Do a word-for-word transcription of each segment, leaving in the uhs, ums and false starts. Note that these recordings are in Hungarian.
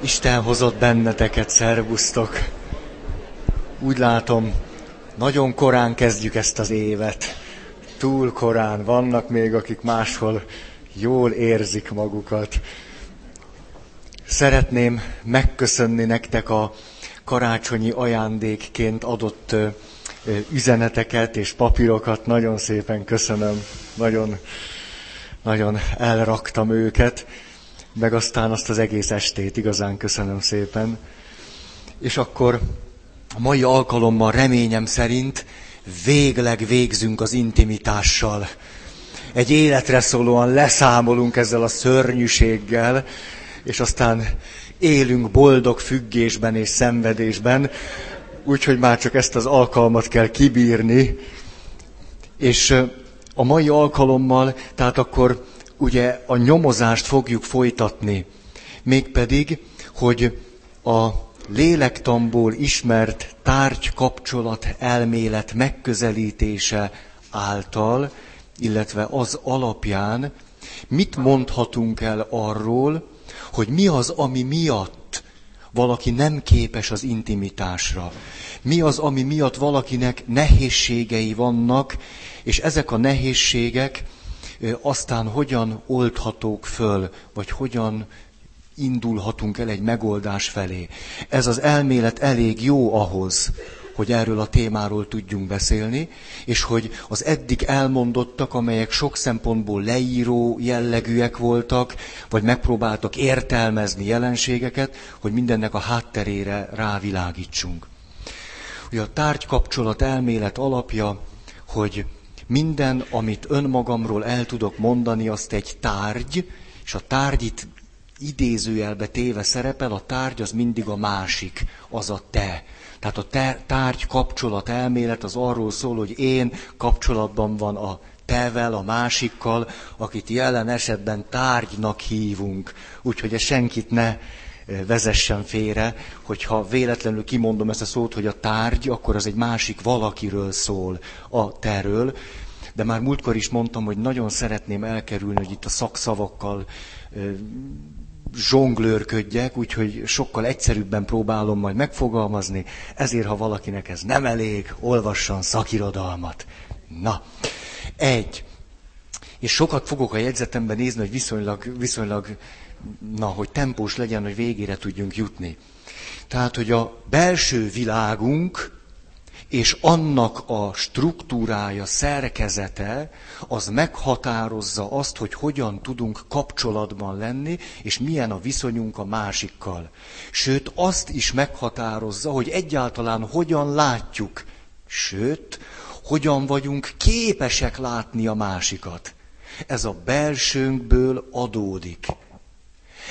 Isten hozott benneteket, szervusztok! Úgy látom, nagyon korán kezdjük ezt az évet. Túl korán, vannak még, akik máshol jól érzik magukat. Szeretném megköszönni nektek a karácsonyi ajándékként adott üzeneteket és papírokat. Nagyon szépen köszönöm, nagyon, nagyon elraktam őket. Meg aztán azt az egész estét igazán köszönöm szépen. És akkor a mai alkalommal reményem szerint végleg végzünk az intimitással. Egy életre szólóan leszámolunk ezzel a szörnyűséggel, és aztán élünk boldog függésben és szenvedésben, úgyhogy már csak ezt az alkalmat kell kibírni. És a mai alkalommal, tehát akkor ugye a nyomozást fogjuk folytatni, mégpedig, hogy a lélektamból ismert tárgy-kapcsolat elmélet megközelítése által, illetve az alapján mit mondhatunk el arról, hogy mi az, ami miatt valaki nem képes az intimitásra. Mi az, ami miatt valakinek nehézségei vannak, és ezek a nehézségek aztán hogyan oldhatók föl, vagy hogyan indulhatunk el egy megoldás felé. Ez az elmélet elég jó ahhoz, hogy erről a témáról tudjunk beszélni, és hogy az eddig elmondottak, amelyek sok szempontból leíró jellegűek voltak, vagy megpróbáltak értelmezni jelenségeket, hogy mindennek a hátterére rávilágítsunk. Ugye a tárgykapcsolat elmélet alapja, hogy minden, amit önmagamról el tudok mondani, azt egy tárgy, és a tárgy itt idézőjelbe téve szerepel, a tárgy az mindig a másik, az a te. Tehát a te, tárgy kapcsolat elmélet az arról szól, hogy én kapcsolatban van a tevel, a másikkal, akit jelen esetben tárgynak hívunk. Úgyhogy ez senkit ne vezessen félre, hogyha véletlenül kimondom ezt a szót, hogy a tárgy, akkor az egy másik valakiről szól, a terről. De már múltkor is mondtam, hogy nagyon szeretném elkerülni, hogy itt a szakszavakkal zsonglőrködjek, úgyhogy sokkal egyszerűbben próbálom majd megfogalmazni, ezért, ha valakinek ez nem elég, olvasson szakirodalmat. Na, egy. És sokat fogok a jegyzetemben nézni, hogy viszonylag, viszonylag na, hogy tempós legyen, hogy végére tudjunk jutni. Tehát, hogy a belső világunk és annak a struktúrája, szerkezete, az meghatározza azt, hogy hogyan tudunk kapcsolatban lenni, és milyen a viszonyunk a másikkal. Sőt, azt is meghatározza, hogy egyáltalán hogyan látjuk, sőt, hogyan vagyunk képesek látni a másikat. Ez a belsőnkből adódik.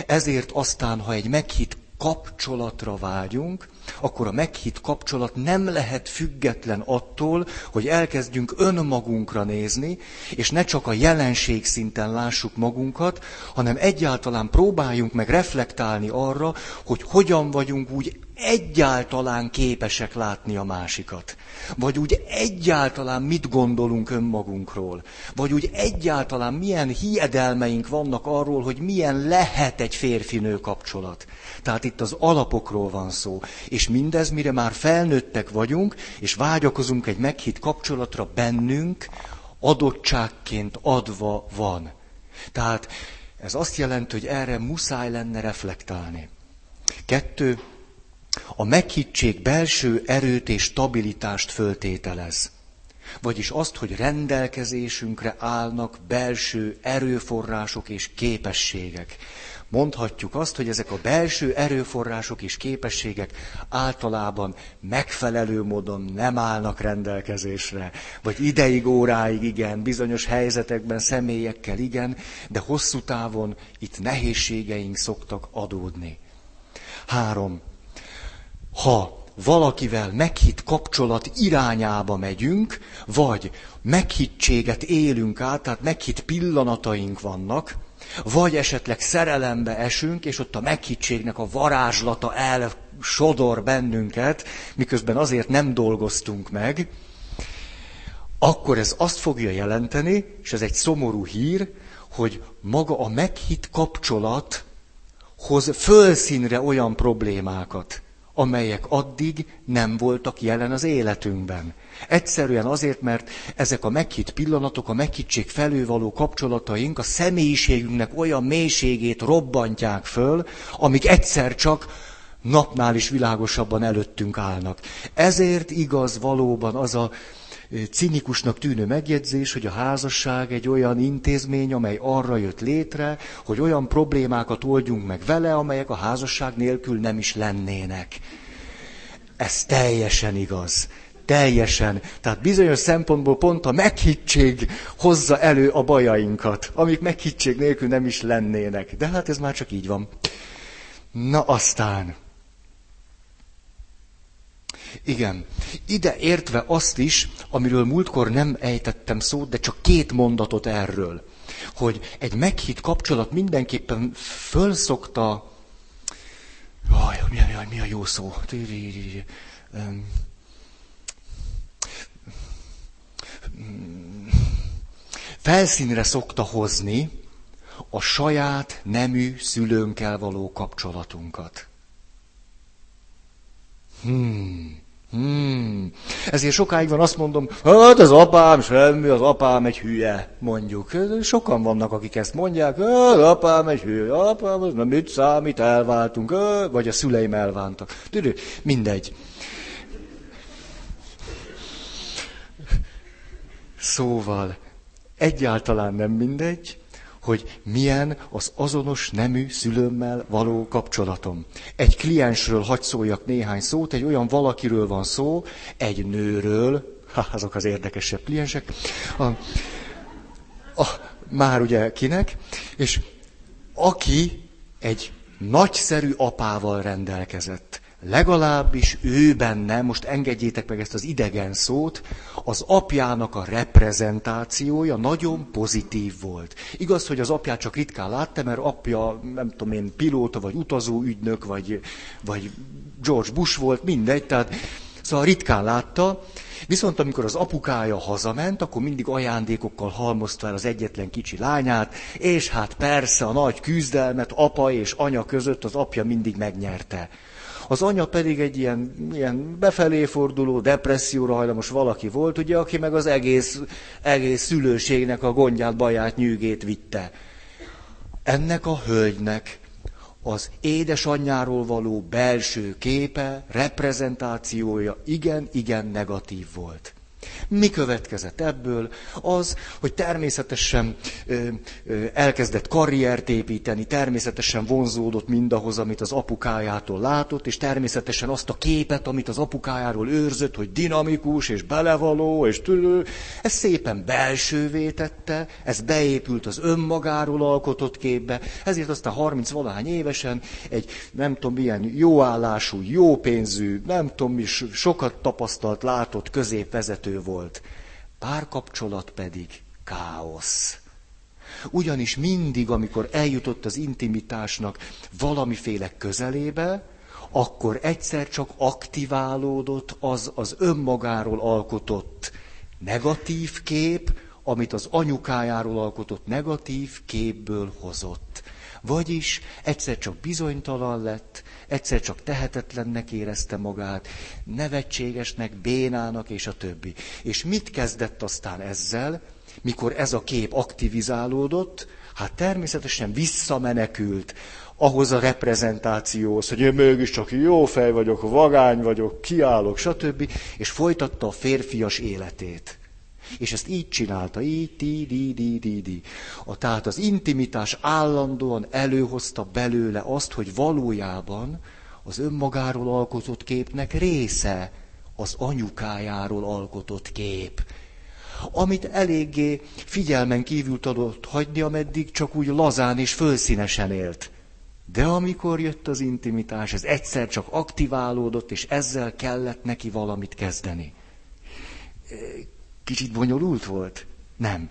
Ezért aztán, ha egy meghitt kapcsolatra vágyunk, akkor a meghitt kapcsolat nem lehet független attól, hogy elkezdjünk önmagunkra nézni, és ne csak a jelenség szinten lássuk magunkat, hanem egyáltalán próbáljunk meg reflektálni arra, hogy hogyan vagyunk úgy egyáltalán képesek látni a másikat. Vagy úgy egyáltalán mit gondolunk önmagunkról. Vagy úgy egyáltalán milyen hiedelmeink vannak arról, hogy milyen lehet egy férfinő kapcsolat. Tehát itt az alapokról van szó. És mindez, mire már felnőttek vagyunk, és vágyakozunk egy meghitt kapcsolatra, bennünk adottságként adva van. Tehát ez azt jelenti, hogy erre muszáj lenne reflektálni. Kettő. A meghittség belső erőt és stabilitást föltételez. Vagyis azt, hogy rendelkezésünkre állnak belső erőforrások és képességek. Mondhatjuk azt, hogy ezek a belső erőforrások és képességek általában megfelelő módon nem állnak rendelkezésre. Vagy ideig, óráig igen, bizonyos helyzetekben, személyekkel igen, de hosszú távon itt nehézségeink szoktak adódni. Három. Ha valakivel meghitt kapcsolat irányába megyünk, vagy meghittséget élünk át, tehát meghitt pillanataink vannak, vagy esetleg szerelembe esünk, és ott a meghittségnek a varázslata elsodor bennünket, miközben azért nem dolgoztunk meg, akkor ez azt fogja jelenteni, és ez egy szomorú hír, hogy maga a meghitt kapcsolat hoz fölszínre olyan problémákat, amelyek addig nem voltak jelen az életünkben. Egyszerűen azért, mert ezek a meghitt pillanatok, a meghittség felül való kapcsolataink a személyiségünknek olyan mélységét robbantják föl, amik egyszer csak napnál is világosabban előttünk állnak. Ezért igaz valóban az a cinikusnak tűnő megjegyzés, hogy a házasság egy olyan intézmény, amely arra jött létre, hogy olyan problémákat oldjunk meg vele, amelyek a házasság nélkül nem is lennének. Ez teljesen igaz. Teljesen. Tehát bizonyos szempontból pont a meghittség hozza elő a bajainkat, amik meghittség nélkül nem is lennének. De hát ez már csak így van. Na aztán... Igen. Ide értve azt is, amiről múltkor nem ejtettem szót, de csak két mondatot erről, hogy egy meghitt kapcsolat mindenképpen fölszokta... Jaj, mi a, mi a jó szó? Felszínre szokta hozni a saját nemű szülőnkkel való kapcsolatunkat. Hmm. Hmm. Ezért sokáig van, azt mondom, hát az apám semmi, az apám egy hülye, mondjuk. Sokan vannak, akik ezt mondják, az apám egy hülye, apám, az nem mit számít, elváltunk, vagy a szüleim elváltak. Mindegy. Szóval egyáltalán nem mindegy, hogy milyen az azonos nemű szülőmmel való kapcsolatom. Egy kliensről hadd szóljak néhány szót, egy olyan valakiről van szó, egy nőről, ha, azok az érdekesebb kliensek, a, a, már ugye kinek, és aki egy nagyszerű apával rendelkezett, legalábbis ő benne, most engedjétek meg ezt az idegen szót, az apjának a reprezentációja nagyon pozitív volt. Igaz, hogy az apját csak ritkán látta, mert apja, nem tudom én, pilóta, vagy utazó ügynök, vagy, vagy George Bush volt, mindegy, tehát szóval ritkán látta. Viszont amikor az apukája hazament, akkor mindig ajándékokkal halmozta el az egyetlen kicsi lányát, és hát persze a nagy küzdelmet apa és anya között az apja mindig megnyerte. Az anya pedig egy ilyen, ilyen befelé forduló, depresszióra hajlamos valaki volt, ugye, aki meg az egész, egész szülőségnek a gondját, baját, nyűgét vitte. Ennek a hölgynek az édesanyjáról való belső képe, reprezentációja igen-igen negatív volt. Mi következett ebből? Az, hogy természetesen ö, ö, elkezdett karriert építeni, természetesen vonzódott mindahhoz, amit az apukájától látott, és természetesen azt a képet, amit az apukájáról őrzött, hogy dinamikus, és belevaló, és tülő, ez szépen belsővé tette, ez beépült az önmagáról alkotott képbe, ezért aztán harminc valahány évesen egy nem tudom milyen jó állású, jó pénzű, nem tudom is sokat tapasztalt, látott középvezető volt. Párkapcsolat pedig káosz. Ugyanis mindig, amikor eljutott az intimitásnak valamiféle közelébe, akkor egyszer csak aktiválódott az az önmagáról alkotott negatív kép, amit az anyukájáról alkotott negatív képből hozott. Vagyis egyszer csak bizonytalan lett, egyszer csak tehetetlennek érezte magát, nevetségesnek, bénának, és a többi. És mit kezdett aztán ezzel, mikor ez a kép aktivizálódott? Hát természetesen visszamenekült ahhoz a reprezentációhoz, hogy én mégiscsak jó fej vagyok, vagány vagyok, kiállok, stb. És folytatta a férfias életét. És ezt így csinálta, így, di, di, di, di, di. A, tehát az intimitás állandóan előhozta belőle azt, hogy valójában az önmagáról alkotott képnek része az anyukájáról alkotott kép, amit eléggé figyelmen kívül tudott hagyni, ameddig csak úgy lazán és fölszínesen élt. De amikor jött az intimitás, ez egyszer csak aktiválódott, és ezzel kellett neki valamit kezdeni. Kicsit bonyolult volt? Nem.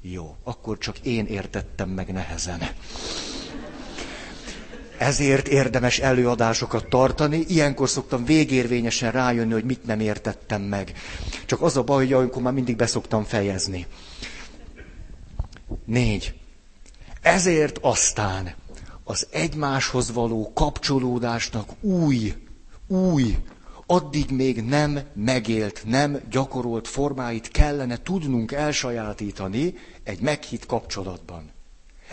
Jó, akkor csak én értettem meg nehezen. Ezért érdemes előadásokat tartani. Ilyenkor szoktam végérvényesen rájönni, hogy mit nem értettem meg. Csak az a baj, hogy olyankor már mindig beszoktam fejezni. Négy. Ezért aztán... az egymáshoz való kapcsolódásnak új, új, addig még nem megélt, nem gyakorolt formáit kellene tudnunk elsajátítani egy meghitt kapcsolatban.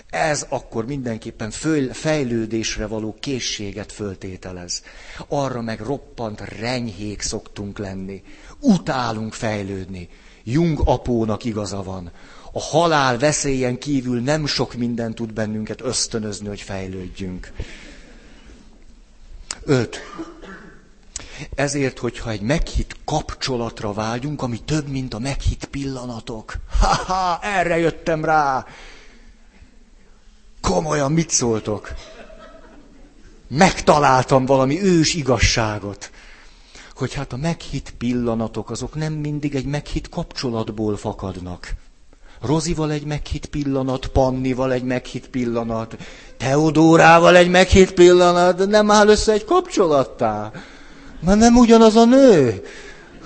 Ez akkor mindenképpen föl, fejlődésre való készséget föltételez. Arra meg roppant renyhék szoktunk lenni. Utálunk fejlődni. Jung apónak igaza van. A halál veszélyen kívül nem sok minden tud bennünket ösztönözni, hogy fejlődjünk. Öt. Ezért, hogyha egy meghitt kapcsolatra vágyunk, ami több, mint a meghitt pillanatok. Ha-ha, erre jöttem rá! Komolyan, mit szóltok? Megtaláltam valami ős igazságot. Hogy hát a meghitt pillanatok, azok nem mindig egy meghitt kapcsolatból fakadnak. Rozival egy meghitt pillanat, Pannival egy meghitt pillanat, Teodórával egy meghitt pillanat, de nem áll össze egy kapcsolattá. Már nem ugyanaz a nő.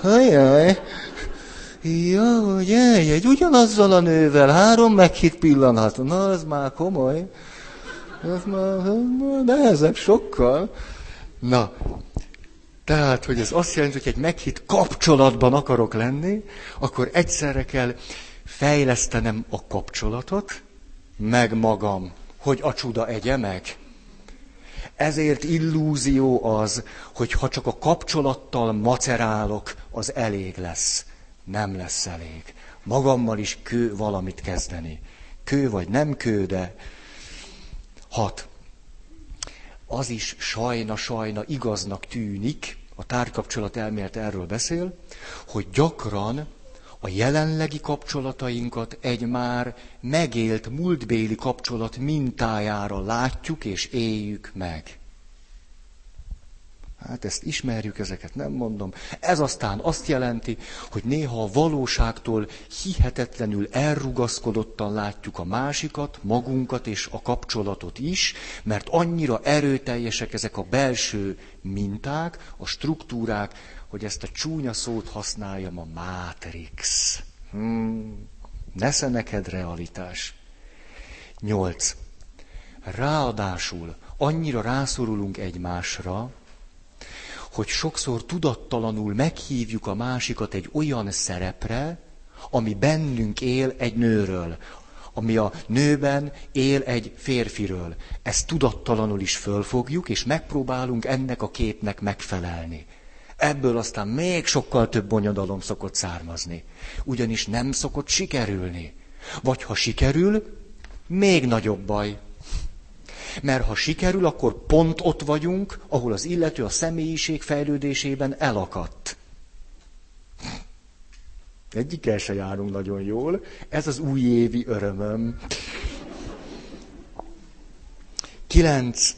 Hajjaj. Ja, ugye, egy ugyanazzal a nővel, három meghitt pillanat. Na, az már komoly. Ez már nehezebb sokkal. Na, tehát, hogy ez azt jelenti, hogy egy meghitt kapcsolatban akarok lenni, akkor egyszerre kell fejlesztenem a kapcsolatot, meg magam, hogy a csuda egye meg. Ezért illúzió az, hogy ha csak a kapcsolattal macerálok, az elég lesz. Nem lesz elég. Magammal is kő valamit kezdeni. Kő vagy nem kő, de... Hat. Az is sajna-sajna igaznak tűnik, a tárkapcsolat elmélet erről beszél, hogy gyakran a jelenlegi kapcsolatainkat egy már megélt múltbéli kapcsolat mintájára látjuk és éljük meg. Hát ezt ismerjük, ezeket nem mondom. Ez aztán azt jelenti, hogy néha a valóságtól hihetetlenül elrugaszkodottan látjuk a másikat, magunkat és a kapcsolatot is, mert annyira erőteljesek ezek a belső minták, a struktúrák, hogy ezt a csúnya szót használjam, a mátrix. Hmm. Nesze neked realitás. Nyolc. Ráadásul annyira rászorulunk egymásra, hogy sokszor tudattalanul meghívjuk a másikat egy olyan szerepre, ami bennünk él egy nőről, ami a nőben él egy férfiről. Ezt tudattalanul is fölfogjuk, és megpróbálunk ennek a képnek megfelelni. Ebből aztán még sokkal több bonyodalom szokott származni. Ugyanis nem szokott sikerülni. Vagy ha sikerül, még nagyobb baj. Mert ha sikerül, akkor pont ott vagyunk, ahol az illető a személyiség fejlődésében elakadt. Egyikkel se járunk nagyon jól. Ez az újévi örömöm. Kilenc.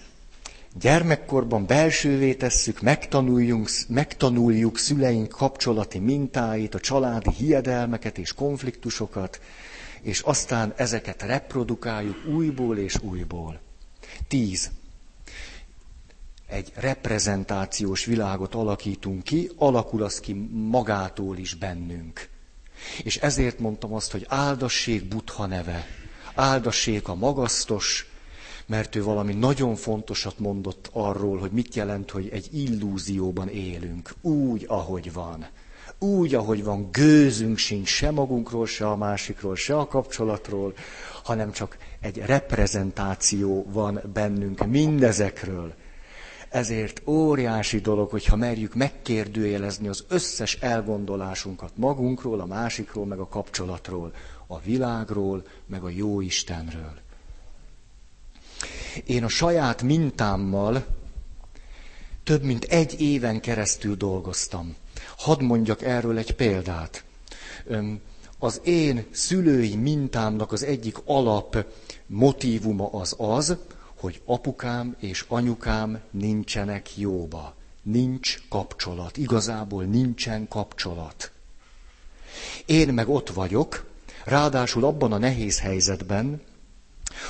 Gyermekkorban belsővé tesszük, megtanuljuk, megtanuljuk szüleink kapcsolati mintáit, a családi hiedelmeket és konfliktusokat, és aztán ezeket reprodukáljuk újból és újból. Tíz. Egy reprezentációs világot alakítunk ki, alakul az ki magától is bennünk. És ezért mondtam azt, hogy áldassék Buddha neve, áldassék a magasztos, mert ő valami nagyon fontosat mondott arról, hogy mit jelent, hogy egy illúzióban élünk. Úgy, ahogy van. Úgy, ahogy van, gőzünk sincs se magunkról, se a másikról, se a kapcsolatról, hanem csak egy reprezentáció van bennünk mindezekről. Ezért óriási dolog, hogyha merjük megkérdőjelezni az összes elgondolásunkat magunkról, a másikról, meg a kapcsolatról, a világról, meg a jó Istenről. Én a saját mintámmal több mint egy éven keresztül dolgoztam. Hadd mondjak erről egy példát. Az én szülői mintámnak az egyik alap motívuma az az, hogy apukám és anyukám nincsenek jóba. Nincs kapcsolat. Igazából nincsen kapcsolat. Én meg ott vagyok, ráadásul abban a nehéz helyzetben,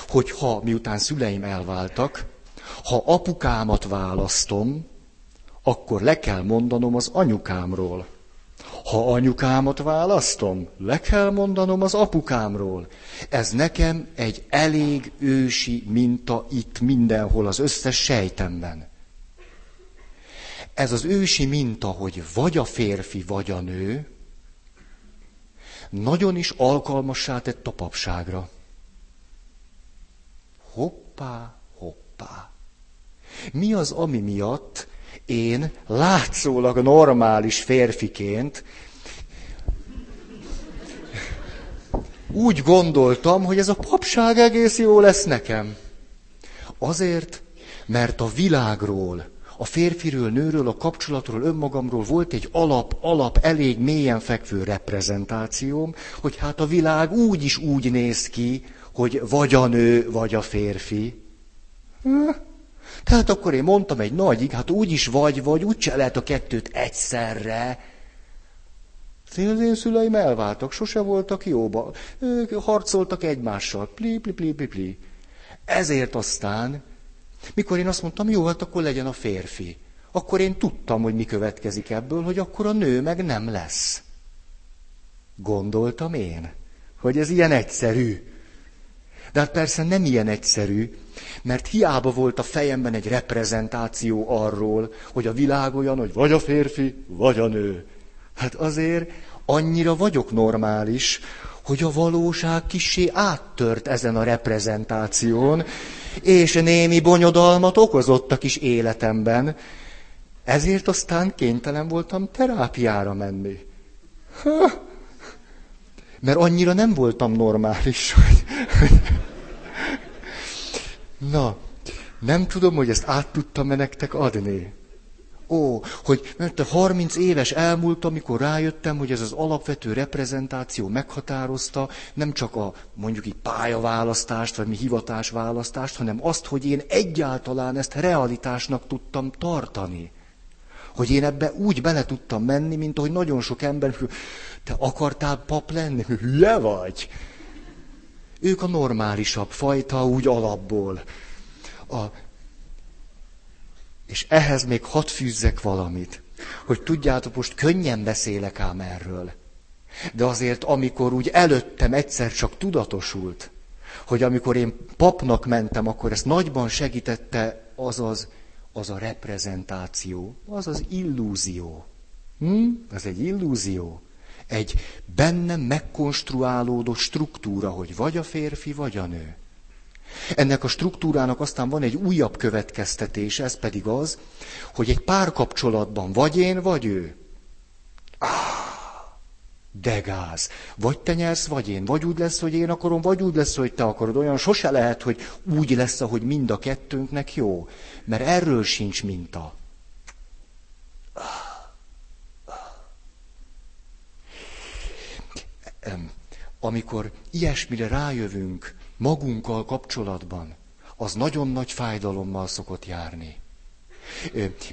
hogy ha, miután szüleim elváltak, ha apukámat választom, akkor le kell mondanom az anyukámról. Ha anyukámat választom, le kell mondanom az apukámról. Ez nekem egy elég ősi minta itt mindenhol, az összes sejtemben. Ez az ősi minta, hogy vagy a férfi, vagy a nő, nagyon is alkalmassá tett a papságra. Hoppá, hoppá. Mi az, ami miatt én látszólag normális férfiként úgy gondoltam, hogy ez a papság egész jó lesz nekem? Azért, mert a világról, a férfiről, nőről, a kapcsolatról, önmagamról volt egy alap, alap, elég mélyen fekvő reprezentációm, hogy hát a világ úgy is úgy néz ki, hogy vagy a nő, vagy a férfi. Hm? Tehát akkor én mondtam egy nagyig, hát úgy is vagy, vagy úgyse lehet a kettőt egyszerre. Az én szüleim elváltak, sose voltak jóba. Ők harcoltak egymással. Pli, pli, pli, pli, pli. Ezért aztán, mikor én azt mondtam, jó, hát akkor legyen a férfi. Akkor én tudtam, hogy mi következik ebből, hogy akkor a nő meg nem lesz. Gondoltam én, hogy ez ilyen egyszerű. De hát persze nem ilyen egyszerű, mert hiába volt a fejemben egy reprezentáció arról, hogy a világ olyan, hogy vagy a férfi, vagy a nő. Hát azért annyira vagyok normális, hogy a valóság kissé áttört ezen a reprezentáción, és némi bonyodalmat okozott a kis életemben. Ezért aztán kénytelen voltam terápiára menni. Ha? Mert annyira nem voltam normális, hogy... Na, nem tudom, hogy ezt át tudtam-e nektek adni. Ó, hogy mert harminc éves elmúlt, amikor rájöttem, hogy ez az alapvető reprezentáció meghatározta nem csak a mondjuk így pályaválasztást, vagy mi hivatásválasztást, hanem azt, hogy én egyáltalán ezt realitásnak tudtam tartani. Hogy én ebbe úgy bele tudtam menni, mint ahogy nagyon sok ember, te akartál pap lenni? Hülye vagy! Ők a normálisabb fajta, úgy alapból. A... És ehhez még hadd fűzzek valamit, hogy tudjátok, most könnyen beszélek ám erről. De azért, amikor úgy előttem egyszer csak tudatosult, hogy amikor én papnak mentem, akkor ezt nagyban segítette az az, az a reprezentáció, az az illúzió. Hm? Ez egy illúzió. Egy bennem megkonstruálódó struktúra, hogy vagy a férfi, vagy a nő. Ennek a struktúrának aztán van egy újabb következtetése, ez pedig az, hogy egy párkapcsolatban vagy én, vagy ő. Ah, de gáz. Vagy te nyersz, vagy én. Vagy úgy lesz, hogy én akarom, vagy úgy lesz, hogy te akarod. Olyan sose lehet, hogy úgy lesz, ahogy mind a kettőnknek jó. Mert erről sincs minta. Ah. Amikor ilyesmire rájövünk magunkkal kapcsolatban, az nagyon nagy fájdalommal szokott járni.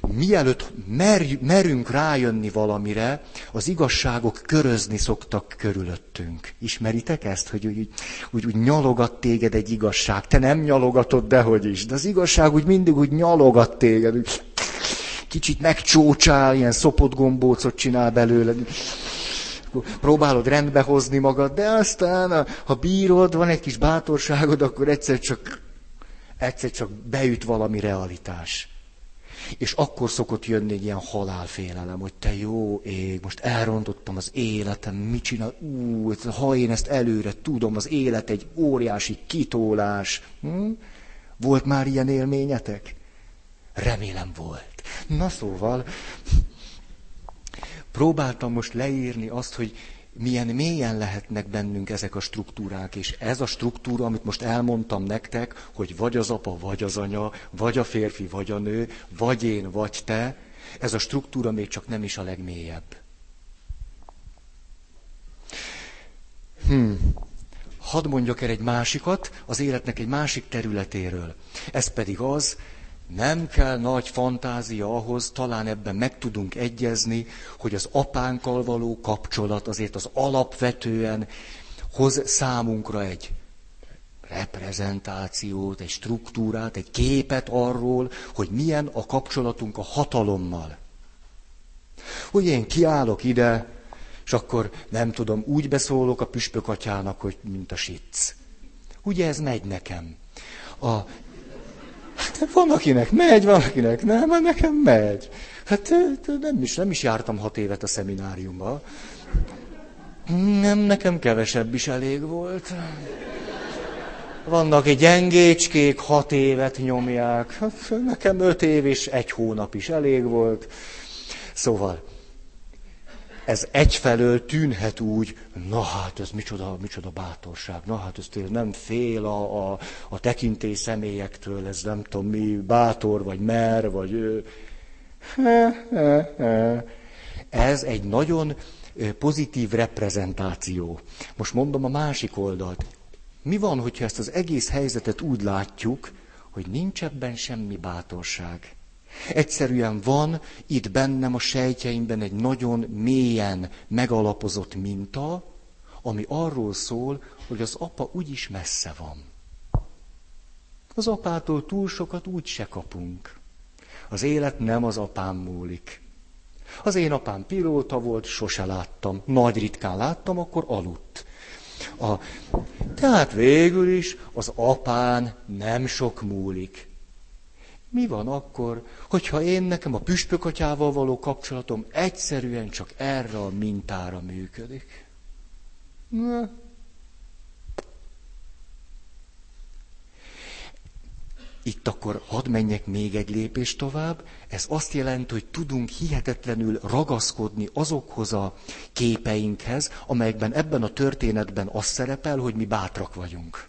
Mielőtt merj, merünk rájönni valamire, az igazságok körözni szoktak körülöttünk. Ismeritek ezt, hogy úgy, úgy, úgy nyalogat téged egy igazság? Te nem nyalogatod, dehogy is, de az igazság úgy mindig úgy nyalogat téged. Úgy kicsit megcsócsál, ilyen szopott gombócot csinál belőled. Próbálod rendbe hozni magad, de aztán, ha bírod, van egy kis bátorságod, akkor egyszer csak, egyszer csak beüt valami realitás. És akkor szokott jönni egy ilyen halálfélelem, hogy te jó ég, most elrontottam az életem, mit csinál? Ú, ha én ezt előre tudom, az élet egy óriási kitólás. Hm? Volt már ilyen élményetek? Remélem volt. Na szóval... Próbáltam most leírni azt, hogy milyen mélyen lehetnek bennünk ezek a struktúrák, és ez a struktúra, amit most elmondtam nektek, hogy vagy az apa, vagy az anya, vagy a férfi, vagy a nő, vagy én, vagy te, ez a struktúra még csak nem is a legmélyebb. Hm. Hadd mondjak el egy másikat, az életnek egy másik területéről. Ez pedig az, nem kell nagy fantázia ahhoz, talán ebben meg tudunk egyezni, hogy az apánkkal való kapcsolat azért az alapvetően hoz számunkra egy reprezentációt, egy struktúrát, egy képet arról, hogy milyen a kapcsolatunk a hatalommal. Hogy én kiállok ide, és akkor nem tudom, úgy beszólok a püspök atyának, hogy mint a sicc. Ugye ez megy nekem. A... Hát van, akinek megy, van, akinek nem, van, nekem megy. Hát nem is, nem is jártam hat évet a szemináriumba. Nem, nekem kevesebb is elég volt. Vannak egy gyengécskék, hat évet nyomják. Hát nekem öt év és egy hónap is elég volt. Szóval, ez egyfelől tűnhet úgy, na hát ez micsoda, micsoda bátorság, na hát ez tényleg nem fél a, a, a tekintély személyektől, ez nem tudom mi, bátor, vagy mer, vagy... Ez egy nagyon pozitív reprezentáció. Most mondom a másik oldalt. Mi van, hogyha ezt az egész helyzetet úgy látjuk, hogy nincs ebben semmi bátorság? Egyszerűen van itt bennem a sejtjeimben egy nagyon mélyen megalapozott minta, ami arról szól, hogy az apa úgyis messze van. Az apától túl sokat úgy se kapunk. Az élet nem az apám múlik. Az én apám pilóta volt, sose láttam. Nagy ritkán láttam, akkor aludt. A... Tehát végül is az apán nem sok múlik. Mi van akkor, hogyha én nekem a püspökatyával való kapcsolatom egyszerűen csak erre a mintára működik? Na. Itt akkor hadd menjek még egy lépést tovább. Ez azt jelenti, hogy tudunk hihetetlenül ragaszkodni azokhoz a képeinkhez, amelyekben ebben a történetben az szerepel, hogy mi bátrak vagyunk.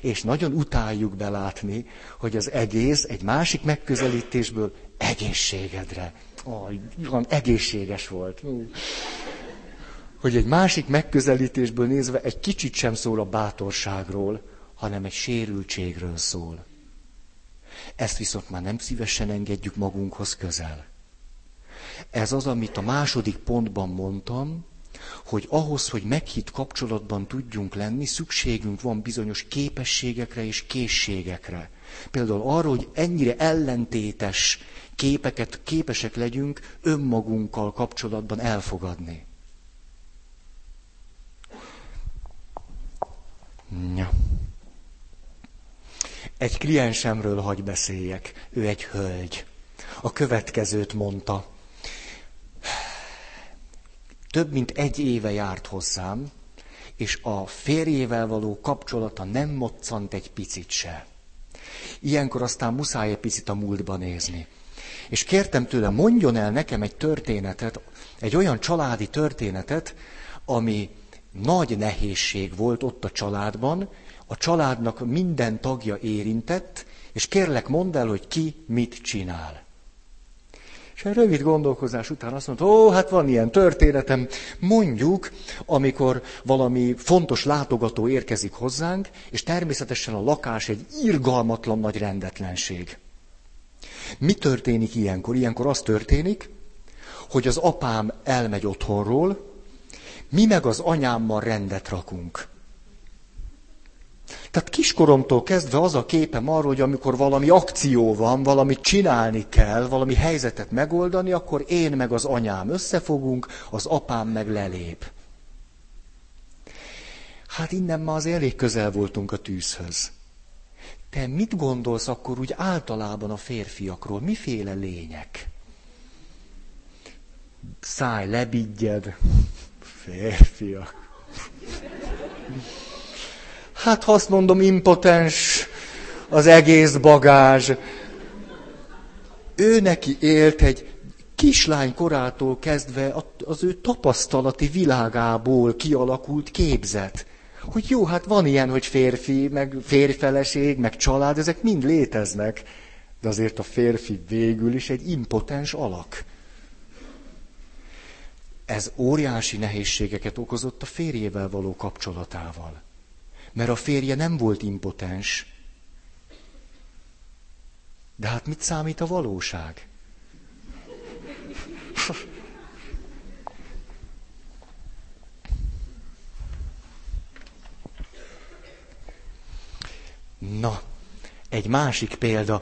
És nagyon utáljuk belátni, hogy az egész egy másik megközelítésből egészségedre. Aj, olyan egészséges volt. Hogy egy másik megközelítésből nézve egy kicsit sem szól a bátorságról, hanem egy sérültségről szól. Ezt viszont már nem szívesen engedjük magunkhoz közel. Ez az, amit a második pontban mondtam, hogy ahhoz, hogy meghitt kapcsolatban tudjunk lenni, szükségünk van bizonyos képességekre és készségekre. Például arra, hogy ennyire ellentétes képeket képesek legyünk önmagunkkal kapcsolatban elfogadni. Ja. Egy kliensemről hagy beszéljek, ő egy hölgy. A következőt mondta. Több mint egy éve járt hozzám, és a férjével való kapcsolata nem moccant egy picit se. Ilyenkor aztán muszáj egy picit a múltba nézni. És kértem tőle, mondjon el nekem egy történetet, egy olyan családi történetet, ami nagy nehézség volt ott a családban, a családnak minden tagja érintett, és kérlek mondd el, hogy ki mit csinál. És egy rövid gondolkozás után azt mondta, ó, hát van ilyen történetem, mondjuk, amikor valami fontos látogató érkezik hozzánk, és természetesen a lakás egy irgalmatlan nagy rendetlenség. Mi történik ilyenkor? Ilyenkor az történik, hogy az apám elmegy otthonról, mi meg az anyámmal rendet rakunk. Tehát kiskoromtól kezdve az a képem arról, hogy amikor valami akció van, valamit csinálni kell, valami helyzetet megoldani, akkor én meg az anyám összefogunk, az apám meg lelép. Hát innen már azért elég közel voltunk a tűzhöz. Te mit gondolsz akkor úgy általában a férfiakról? Miféle lények? Száj, lebiggyed. Férfiak. Hát ha azt mondom, impotens, az egész bagázs. Ő neki élt egy kislány korától kezdve az ő tapasztalati világából kialakult képzet. Hogy jó, hát van ilyen, hogy férfi, meg férfeleség, meg család, ezek mind léteznek. De azért a férfi végül is egy impotens alak. Ez óriási nehézségeket okozott a férjével való kapcsolatával. Mert a férje nem volt impotens. De hát mit számít a valóság? Na, egy másik példa.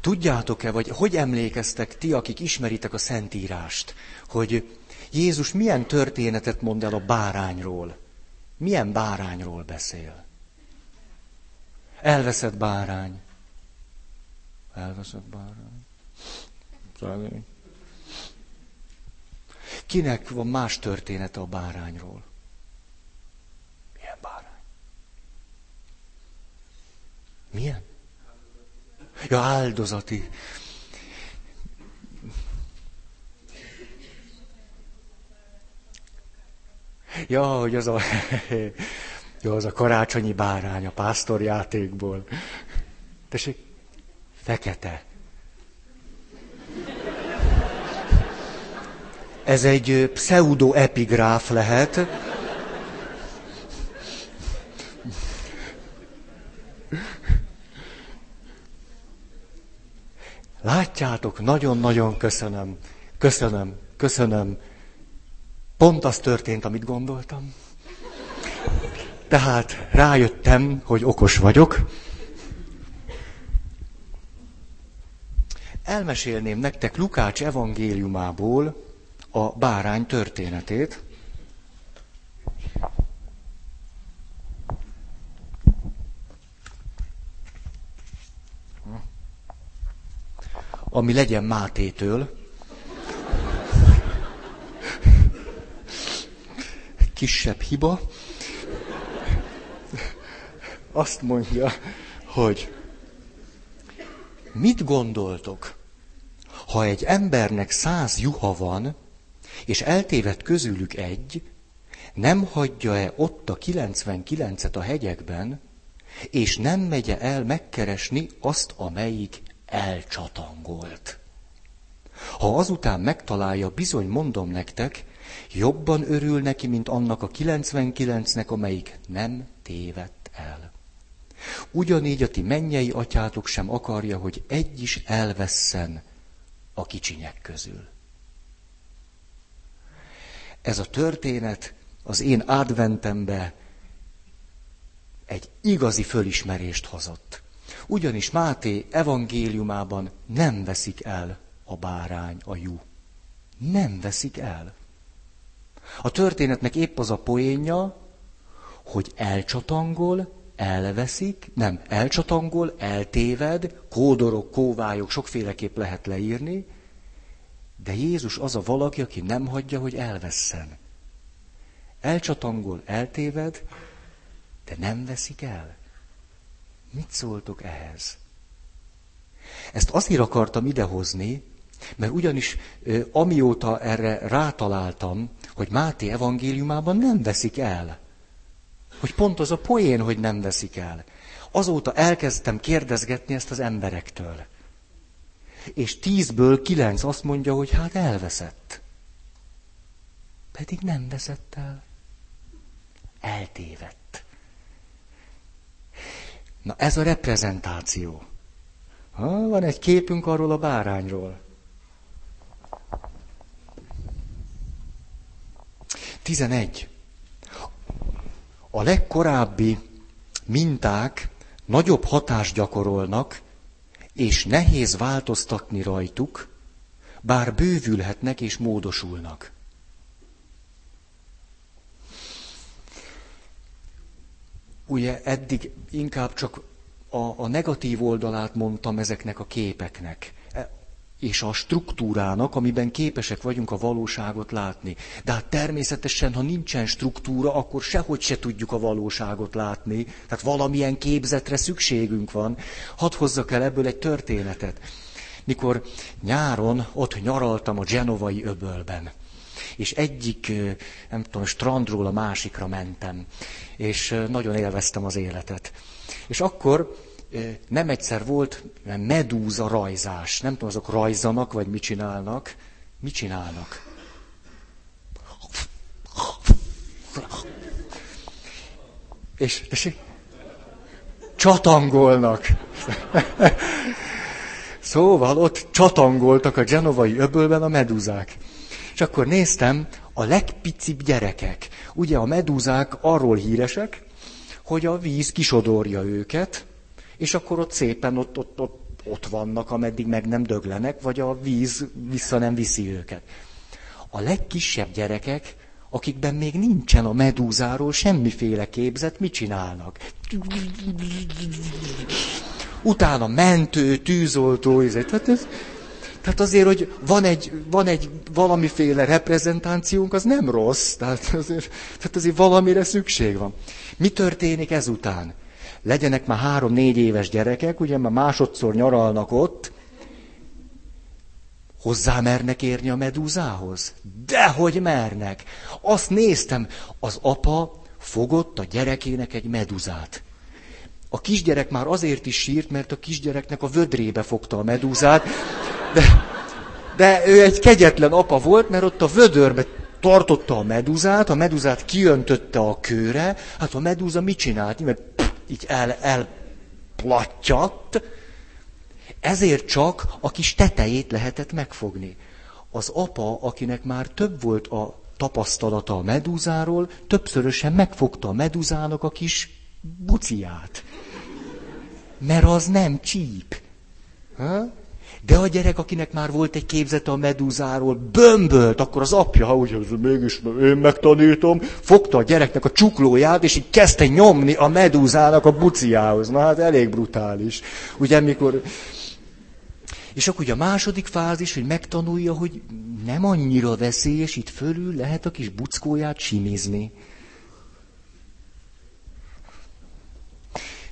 Tudjátok-e, vagy hogy emlékeztek ti, akik ismeritek a Szentírást, hogy Jézus milyen történetet mond el a bárányról? Milyen bárányról beszél? Elveszett bárány. Elveszett bárány. Kinek van más története a bárányról? Milyen bárány? Milyen? Ja, áldozati. Ja, hogy az a, ja, az a karácsonyi bárány a pásztorjátékból. Tessék, fekete. Ez egy pseudoepigráf lehet. Látjátok, nagyon-nagyon köszönöm, köszönöm, köszönöm. Pont az történt, amit gondoltam. Tehát rájöttem, hogy okos vagyok. Elmesélném nektek Lukács evangéliumából a bárány történetét. Ami legyen Mátétől. Kisebb hiba. Azt mondja, hogy mit gondoltok, ha egy embernek száz juha van, és eltéved közülük egy, nem hagyja-e ott a kilencvenkilencet a hegyekben, és nem megye el megkeresni azt, amelyik elcsatangolt. Ha azután megtalálja, bizony mondom nektek, jobban örül neki, mint annak a kilencvenkilencnek, amelyik nem tévedt el. Ugyanígy a ti mennyei atyátok sem akarja, hogy egy is elvesszen a kicsinyek közül. Ez a történet az én adventembe egy igazi fölismerést hozott. Ugyanis Máté evangéliumában nem veszik el a bárány, a juh. Nem veszik el. A történetnek épp az a poénja, hogy elcsatangol, elveszik, nem, elcsatangol, eltéved, kódorok, kóvályok, sokféleképp lehet leírni, de Jézus az a valaki, aki nem hagyja, hogy elvesszen. Elcsatangol, eltéved, de nem veszik el. Mit szóltok ehhez? Ezt azért akartam idehozni, mert ugyanis amióta erre rátaláltam, hogy Máté evangéliumában nem veszik el. Hogy pont az a poén, hogy nem veszik el. Azóta elkezdtem kérdezgetni ezt az emberektől. És tízből kilenc azt mondja, hogy hát elveszett. Pedig nem veszett el. Eltévedt. Na ez a reprezentáció. Ha, van egy képünk arról a bárányról. tizenegy. A legkorábbi minták nagyobb hatást gyakorolnak, és nehéz változtatni rajtuk, bár bővülhetnek és módosulnak. Ugye eddig inkább csak a, a negatív oldalát mondtam ezeknek a képeknek, és a struktúrának, amiben képesek vagyunk a valóságot látni. De hát természetesen, ha nincsen struktúra, akkor sehogy se tudjuk a valóságot látni. Tehát valamilyen képzetre szükségünk van. Hadd hozzak el ebből egy történetet. Mikor nyáron ott nyaraltam a genovai öbölben, és egyik, nem tudom, strandról a másikra mentem, és nagyon élveztem az életet. És akkor nem egyszer volt medúza rajzás. Nem tudom, azok rajzanak, vagy mit csinálnak. Mit csinálnak? És, és csatangolnak. Szóval ott csatangoltak a genovai öbölben a medúzák. És akkor néztem, a legpicibb gyerekek. Ugye a medúzák arról híresek, hogy a víz kisodorja őket, és akkor ott szépen ott, ott, ott, ott vannak, ameddig meg nem döglenek, vagy a víz vissza nem viszi őket. a legkisebb gyerekek, akikben még nincsen a medúzáról semmiféle képzet, mit csinálnak? Utána mentő, tűzoltó, tehát, ez, tehát azért, hogy van egy, van egy valamiféle reprezentációnk, az nem rossz, tehát azért, tehát azért valamire szükség van. Mi történik ezután? Legyenek már három-négy éves gyerekek, ugye már másodszor nyaralnak ott, hozzá mernek érni a medúzához? Dehogy mernek! Azt néztem, az apa fogott a gyerekének egy medúzát. A kisgyerek már azért is sírt, mert a kisgyereknek a vödrébe fogta a medúzát, de, de ő egy kegyetlen apa volt, mert ott a vödörbe tartotta a medúzát, a medúzát kiöntötte a kőre, hát a medúza mit csinált? Mert így el, elplattyadt. Ezért csak a kis tetejét lehetett megfogni. Az apa, akinek már több volt a tapasztalata a medúzáról, többszörösen megfogta a medúzának a kis buciát. Mert az nem csíp. Ha? De a gyerek, akinek már volt egy képzete a medúzáról, bömbölt, akkor az apja, úgyhogy mégis én megtanítom, fogta a gyereknek a csuklóját, és így kezdte nyomni a medúzának a buciához. Na hát elég brutális. Ugye, mikor... És akkor ugye a második fázis, hogy megtanulja, hogy nem annyira veszélyes, itt fölül lehet a kis buckóját simizni.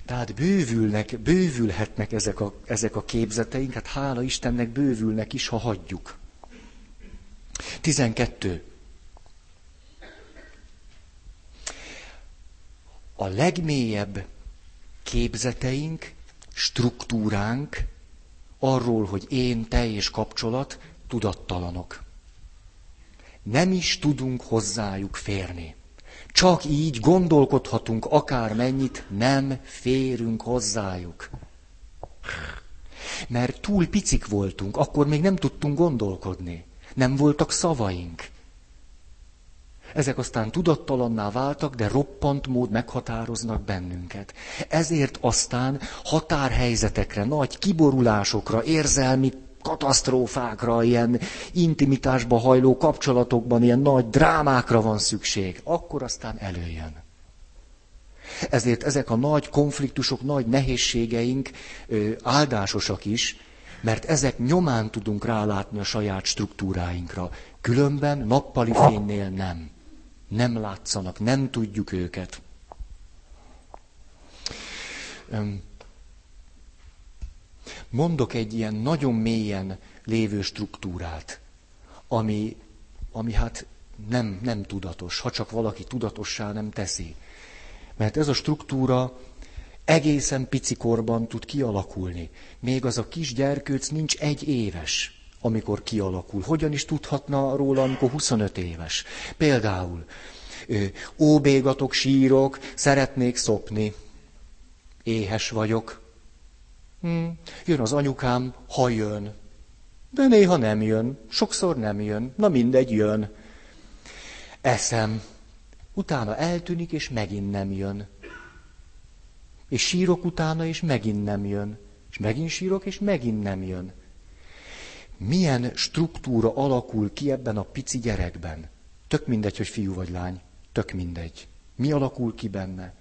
Tehát bővülnek, bővülhetnek ezek a, ezek a képzeteink, hát hála Istennek bővülnek is, ha hagyjuk. tizenkettő. A legmélyebb képzeteink, struktúránk arról, hogy én, te és kapcsolat, tudattalanok. Nem is tudunk hozzájuk férni. Csak így gondolkodhatunk akármennyit, nem férünk hozzájuk. Mert túl picik voltunk, akkor még nem tudtunk gondolkodni. Nem voltak szavaink. Ezek aztán tudattalanná váltak, de roppant mód meghatároznak bennünket. Ezért aztán határhelyzetekre, nagy kiborulásokra, érzelmi katasztrófákra, ilyen intimitásba hajló kapcsolatokban, ilyen nagy drámákra van szükség, akkor aztán előjön. Ezért ezek a nagy konfliktusok, nagy nehézségeink ö, áldásosak is, mert ezek nyomán tudunk rálátni a saját struktúráinkra. Különben nappali fénynél nem. Nem látszanak, nem tudjuk őket. Öm. Mondok egy ilyen nagyon mélyen lévő struktúrát, ami, ami hát nem, nem tudatos, ha csak valaki tudatossá nem teszi. Mert ez a struktúra egészen picikorban tud kialakulni. Még az a kis gyerkőc nincs egy éves, amikor kialakul. Hogyan is tudhatna róla, amikor huszonöt éves? Például, óbégatok, sírok, szeretnék szopni, éhes vagyok. Hmm. Jön az anyukám, ha jön. De néha nem jön, sokszor nem jön, na mindegy, jön. Eszem. Utána eltűnik, és megint nem jön. És sírok utána, és megint nem jön. És megint sírok, és megint nem jön. Milyen struktúra alakul ki ebben a pici gyerekben? Tök mindegy, hogy fiú vagy lány. Tök mindegy. Mi alakul ki benne?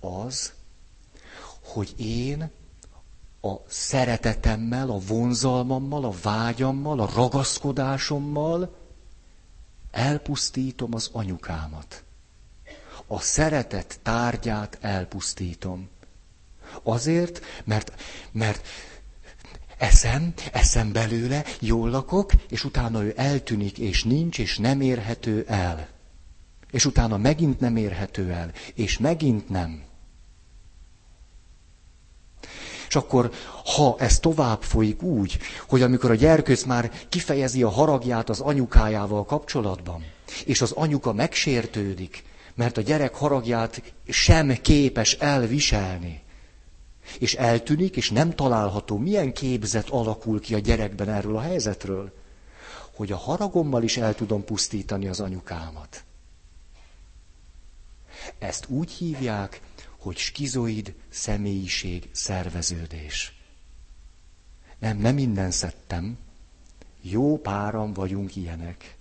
Az, hogy én... a szeretetemmel, a vonzalmammal, a vágyammal, a ragaszkodásommal elpusztítom az anyukámat. A szeretet tárgyát elpusztítom. Azért, mert, mert eszem, eszem belőle, jól lakok, és utána ő eltűnik, és nincs, és nem érhető el. És utána megint nem érhető el, és megint nem. És akkor, ha ez tovább folyik úgy, hogy amikor a gyerkőc már kifejezi a haragját az anyukájával kapcsolatban, és az anyuka megsértődik, mert a gyerek haragját sem képes elviselni, és eltűnik, és nem található, milyen képzet alakul ki a gyerekben erről a helyzetről, hogy a haragommal is el tudom pusztítani az anyukámat. Ezt úgy hívják, hogy skizoid személyiség szerveződés. Nem, nem innen szedtem. Jó páran vagyunk ilyenek.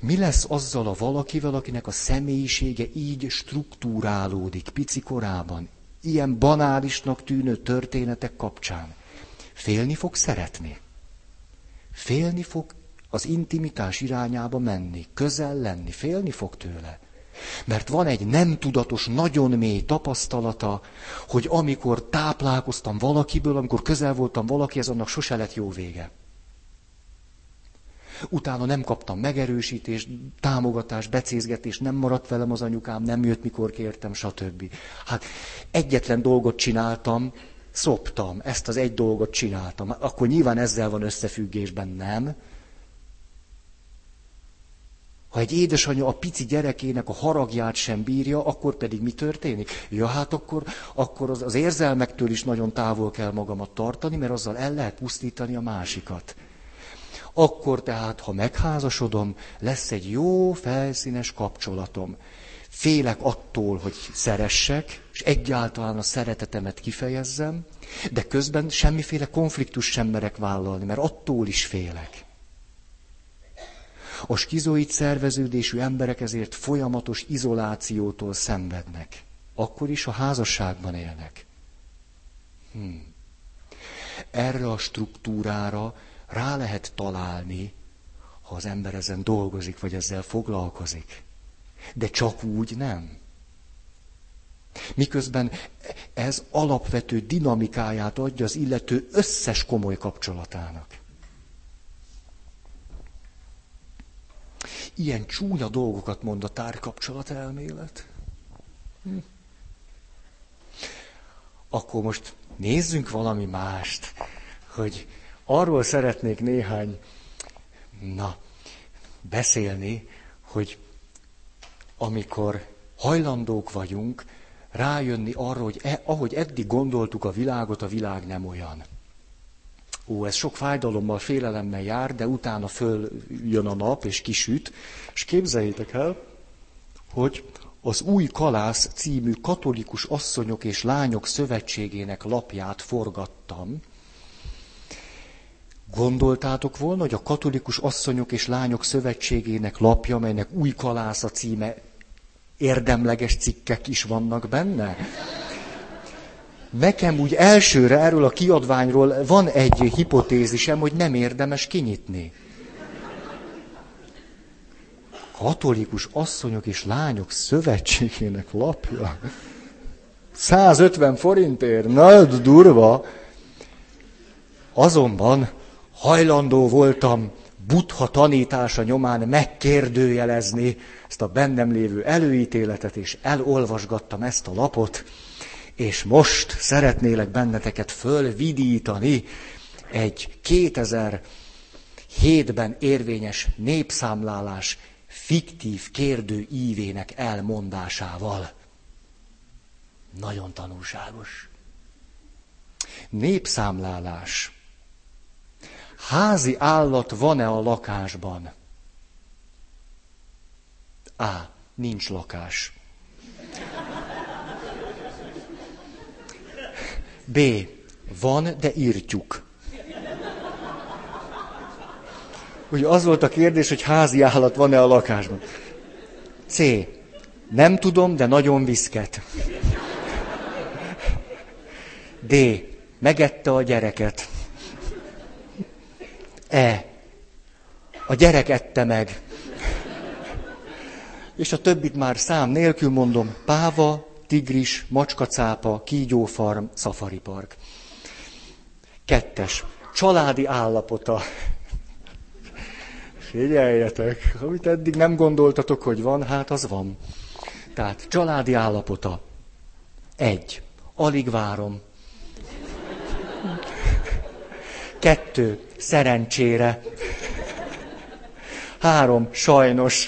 Mi lesz azzal a valakivel, akinek a személyisége így struktúrálódik pici korában, ilyen banálisnak tűnő történetek kapcsán? Félni fog szeretni. Félni fog az intimitás irányába menni, közel lenni, félni fog tőle. Mert van egy nem tudatos, nagyon mély tapasztalata, hogy amikor táplálkoztam valakiből, amikor közel voltam valakihez, annak sose lett jó vége. Utána nem kaptam megerősítést, támogatást, becézgetést, nem maradt velem az anyukám, nem jött, mikor kértem, stb. Hát egyetlen dolgot csináltam, szoptam, ezt az egy dolgot csináltam. Akkor nyilván ezzel van összefüggésben, nem? Ha egy édesanyja a pici gyerekének a haragját sem bírja, akkor pedig mi történik? Ja, hát akkor, akkor az, az érzelmektől is nagyon távol kell magamat tartani, mert azzal el lehet pusztítani a másikat. Akkor tehát, ha megházasodom, lesz egy jó felszínes kapcsolatom. Félek attól, hogy szeressek, és egyáltalán a szeretetemet kifejezzem, de közben semmiféle konfliktus sem merek vállalni, mert attól is félek. A skizoid szerveződésű emberek ezért folyamatos izolációtól szenvednek. Akkor is a házasságban élnek. Hmm. Erre a struktúrára rá lehet találni, ha az ember ezen dolgozik, vagy ezzel foglalkozik. De csak úgy nem. Miközben ez alapvető dinamikáját adja az illető összes komoly kapcsolatának. Ilyen csúnya dolgokat mond a tárkapcsolatelmélet. Hm. Akkor most nézzünk valami mást, hogy arról szeretnék néhány, na, beszélni, hogy amikor hajlandók vagyunk rájönni arra, hogy eh, ahogy eddig gondoltuk a világot, a világ nem olyan. Ó, ez sok fájdalommal, félelemmel jár, de utána följön a nap, és kisüt. És képzeljétek el, hogy az Új Kalász című Katolikus Asszonyok és Lányok Szövetségének lapját forgattam. Gondoltátok volna, hogy a Katolikus Asszonyok és Lányok Szövetségének lapja, melynek Új Kalász a címe, érdemleges cikkek is vannak benne? Nekem úgy elsőre erről a kiadványról van egy hipotézisem, hogy nem érdemes kinyitni. Katolikus Asszonyok és Lányok Szövetségének lapja. száz ötven forintért, na durva. Azonban hajlandó voltam Buddha tanítása nyomán megkérdőjelezni ezt a bennem lévő előítéletet, és elolvasgattam ezt a lapot. És most szeretnélek benneteket fölvidítani egy kétezer-hétben érvényes népszámlálás fiktív kérdőívének elmondásával. Nagyon tanulságos. Népszámlálás. Házi állat van-e a lakásban? A. Nincs lakás. B. Van, de írtjuk. Ugye az volt a kérdés, hogy házi állat van-e a lakásban. C. Nem tudom, de nagyon viszket. D. Megette a gyereket. E. A gyerek ette meg. És a többit már szám nélkül mondom. Páva, tigris, macskacápa, kígyófarm, szafaripark. Kettes. Családi állapota. Figyeljetek, amit eddig nem gondoltatok, hogy van, hát az van. Tehát családi állapota. Egy. Alig várom. Kettő. Szerencsére. Három. Sajnos.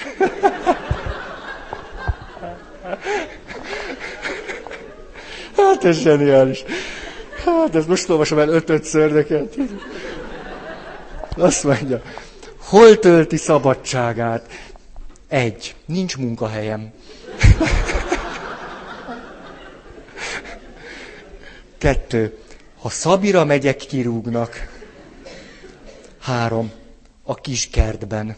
Hát ez zseniális. Hát ezt most olvasom el öt-ötször, de kell. Azt mondja, hol tölti szabadságát? Egy. Nincs munkahelyem. Kettő. Ha Szabira megyek, kirúgnak. Három. A kiskertben.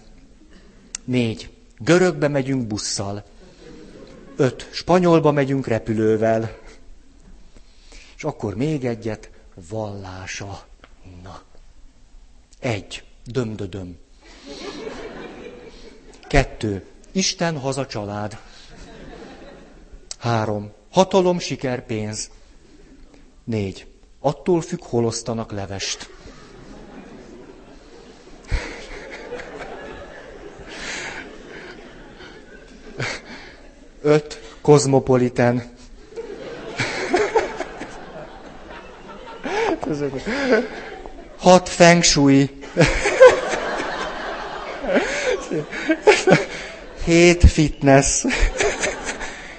Négy. Görögbe megyünk busszal. Öt. Spanyolba megyünk repülővel. És akkor még egyet, vallása. Na. Egy. Dömdödöm. Kettő. Isten, haza, család. Három. Hatalom, siker, pénz. Négy. Attól függ, hol osztanak levest. Öt. Kozmopoliten. Hat. Feng shui. Hét. Fitness.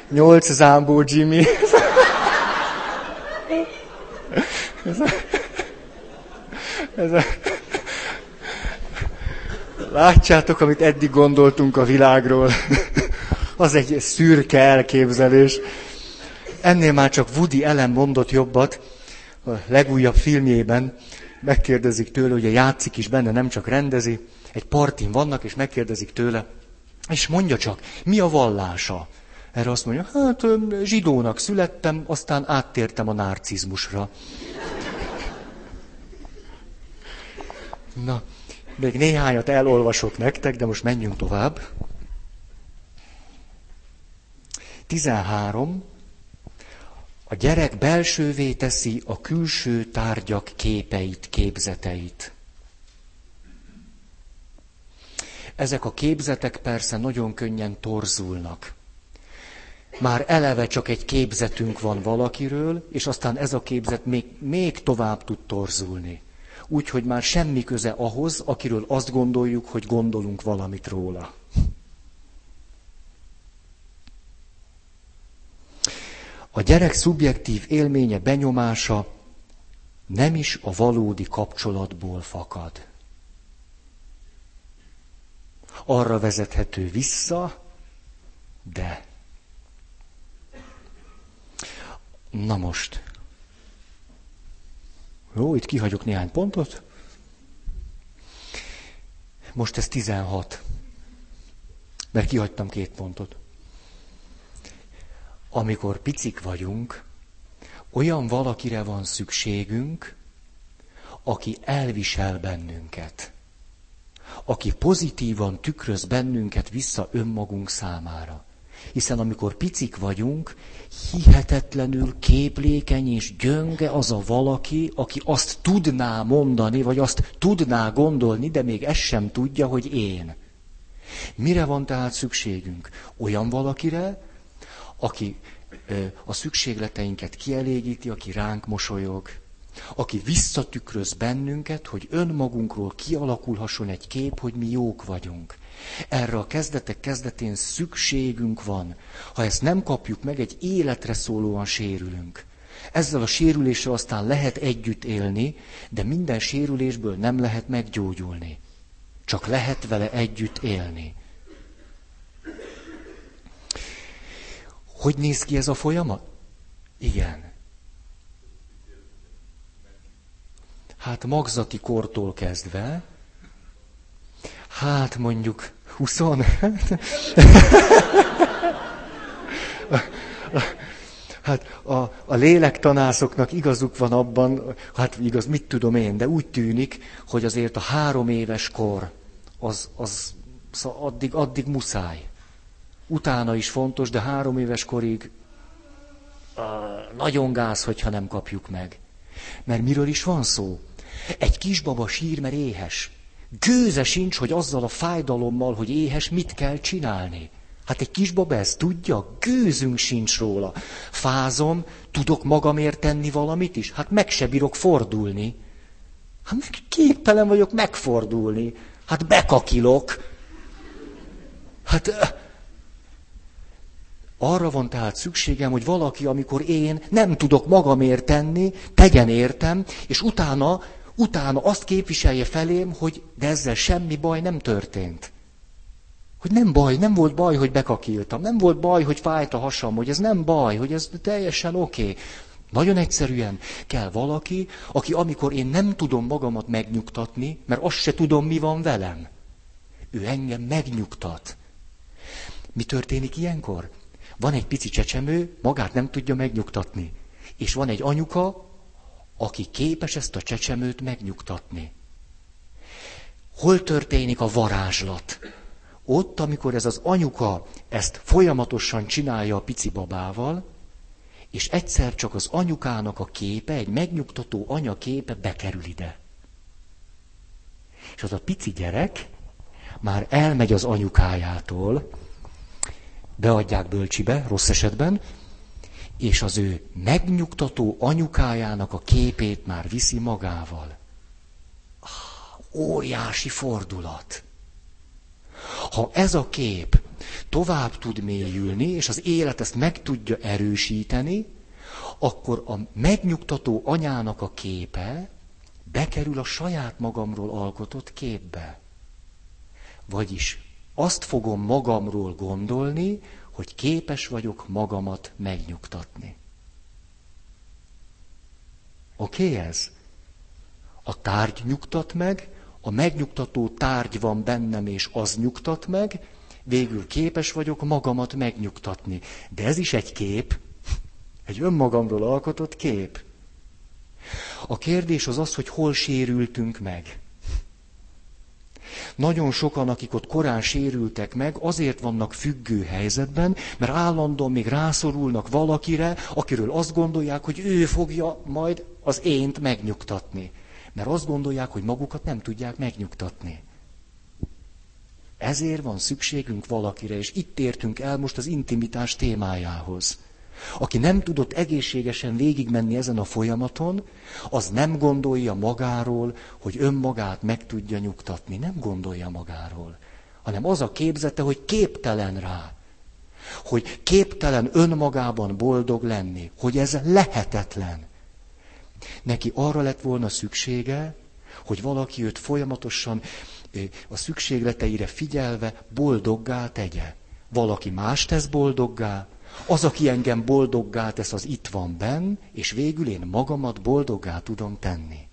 Nyolc. Zámbó Jimmy. Ez a... Ez a... Látjátok, amit eddig gondoltunk a világról. Az egy szürke elképzelés. Ennél már csak Woody Allen mondott jobbat. A legújabb filmjében megkérdezik tőle, ugye játszik is benne, nem csak rendezi. Egy partin vannak, és megkérdezik tőle. És mondja csak, mi a vallása? Erre azt mondja, hát zsidónak születtem, aztán áttértem a narcizmusra. Na, még néhányat elolvasok nektek, de most menjünk tovább. tizenhárom. A gyerek belsővé teszi a külső tárgyak képeit, képzeteit. Ezek a képzetek persze nagyon könnyen torzulnak. Már eleve csak egy képzetünk van valakiről, és aztán ez a képzet még, még tovább tud torzulni. Úgyhogy már semmi köze ahhoz, akiről azt gondoljuk, hogy gondolunk valamit róla. A gyerek szubjektív élménye, benyomása nem is a valódi kapcsolatból fakad. Arra vezethető vissza, de... Na most. Jó, itt kihagyok néhány pontot. Most ez tizenhat. Mert kihagytam két pontot. Amikor picik vagyunk, olyan valakire van szükségünk, aki elvisel bennünket. Aki pozitívan tükröz bennünket vissza önmagunk számára. Hiszen amikor picik vagyunk, hihetetlenül képlékeny és gyönge az a valaki, aki azt tudná mondani, vagy azt tudná gondolni, de még ezt sem tudja, hogy én. Mire van tehát szükségünk? Olyan valakire, aki a szükségleteinket kielégíti, aki ránk mosolyog, aki visszatükröz bennünket, hogy önmagunkról kialakulhasson egy kép, hogy mi jók vagyunk. Erre a kezdetek kezdetén szükségünk van. Ha ezt nem kapjuk meg, egy életre szólóan sérülünk. Ezzel a sérüléssel aztán lehet együtt élni, de minden sérülésből nem lehet meggyógyulni. Csak lehet vele együtt élni. Hogy néz ki ez a folyamat? Igen. Hát magzati kortól kezdve, hát mondjuk huszon, hát a, a lélektanászoknak igazuk van abban, hát igaz, mit tudom én, de úgy tűnik, hogy azért a három éves kor, az, az szóval addig, addig muszáj. Utána is fontos, de három éves korig nagyon gáz, hogyha nem kapjuk meg. Mert miről is van szó? Egy kisbaba sír, mert éhes. Gőze sincs, hogy azzal a fájdalommal, hogy éhes, mit kell csinálni. Hát egy kisbaba ezt tudja, gőzünk sincs róla. Fázom, tudok magamért tenni valamit is? Hát meg se bírok fordulni. Hát meg képtelen vagyok megfordulni. Hát bekakilok. Hát... Arra van tehát szükségem, hogy valaki, amikor én nem tudok magamért tenni, tegyen értem, és utána, utána azt képviselje felém, hogy de ezzel semmi baj nem történt. Hogy nem baj, nem volt baj, hogy bekakiltam, nem volt baj, hogy fájt a hasam, hogy ez nem baj, hogy ez teljesen oké. Okay. Nagyon egyszerűen kell valaki, aki amikor én nem tudom magamat megnyugtatni, mert azt se tudom, mi van velem. ő engem megnyugtat. Mi történik ilyenkor? Van egy pici csecsemő, magát nem tudja megnyugtatni. És van egy anyuka, aki képes ezt a csecsemőt megnyugtatni. Hol történik a varázslat? Ott, amikor ez az anyuka ezt folyamatosan csinálja a pici babával, és egyszer csak az anyukának a képe, egy megnyugtató anya képe bekerül ide. És az a pici gyerek már elmegy az anyukájától, beadják bölcsibe, rossz esetben, és az ő megnyugtató anyukájának a képét már viszi magával. Óriási fordulat. Ha ez a kép tovább tud mélyülni, és az élet ezt meg tudja erősíteni, akkor a megnyugtató anyának a képe bekerül a saját magamról alkotott képbe. Vagyis azt fogom magamról gondolni, hogy képes vagyok magamat megnyugtatni. Oké ez? A tárgy nyugtat meg, a megnyugtató tárgy van bennem, és az nyugtat meg, végül képes vagyok magamat megnyugtatni. De ez is egy kép, egy önmagamról alkotott kép. A kérdés az az, hogy hol sérültünk meg. Nagyon sokan, akik ott korán sérültek meg, azért vannak függő helyzetben, mert állandóan még rászorulnak valakire, akiről azt gondolják, hogy ő fogja majd az ént megnyugtatni. Mert azt gondolják, hogy magukat nem tudják megnyugtatni. Ezért van szükségünk valakire, és itt értünk el most az intimitás témájához. Aki nem tudott egészségesen végigmenni ezen a folyamaton, az nem gondolja magáról, hogy önmagát meg tudja nyugtatni. Nem gondolja magáról, hanem az a képzete, hogy képtelen rá. Hogy képtelen önmagában boldog lenni. Hogy ez lehetetlen. Neki arra lett volna szüksége, hogy valaki őt folyamatosan a szükségleteire figyelve boldoggá tegye. Valaki más tesz boldoggá, az, aki engem boldoggá tesz, az itt van benn, és végül én magamat boldoggá tudom tenni.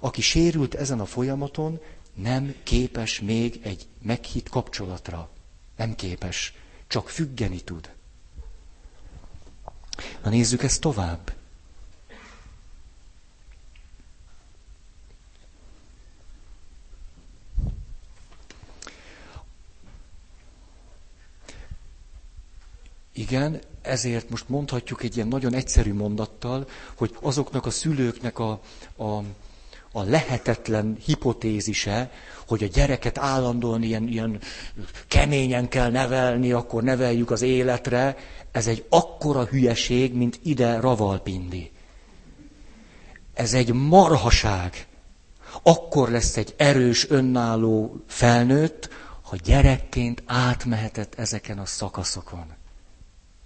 Aki sérült ezen a folyamaton, nem képes még egy meghitt kapcsolatra. Nem képes, csak függeni tud. Na nézzük ezt tovább. Igen, ezért most mondhatjuk egy ilyen nagyon egyszerű mondattal, hogy azoknak a szülőknek a, a, a lehetetlen hipotézise, hogy a gyereket állandóan ilyen, ilyen keményen kell nevelni, akkor neveljük az életre, ez egy akkora hülyeség, mint ide Ravalpindi. Ez egy marhaság. Akkor lesz egy erős, önálló felnőtt, ha gyerekként átmehetett ezeken a szakaszokon.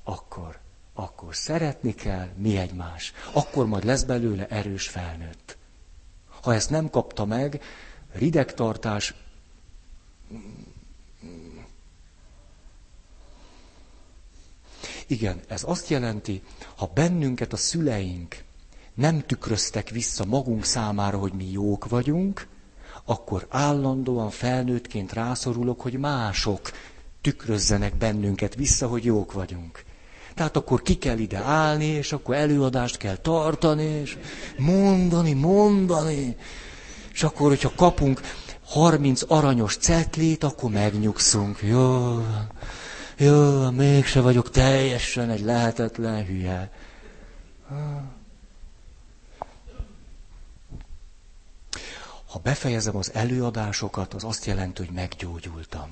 Akkor, akkor szeretni kell mi egymás. Akkor majd lesz belőle erős felnőtt. Ha ezt nem kapta meg, ridegtartás, igen, ez azt jelenti, ha bennünket a szüleink nem tükröztek vissza magunk számára, hogy mi jók vagyunk, akkor állandóan felnőttként rászorulok, hogy mások tükrözzenek bennünket vissza, hogy jók vagyunk. Tehát akkor ki kell ide állni, és akkor előadást kell tartani, és mondani, mondani. És akkor, hogyha kapunk harminc aranyos cetlét, akkor megnyugszunk. Jó, jó, mégse vagyok teljesen egy lehetetlen hülye. Ha befejezem az előadásokat, az azt jelenti, hogy meggyógyultam.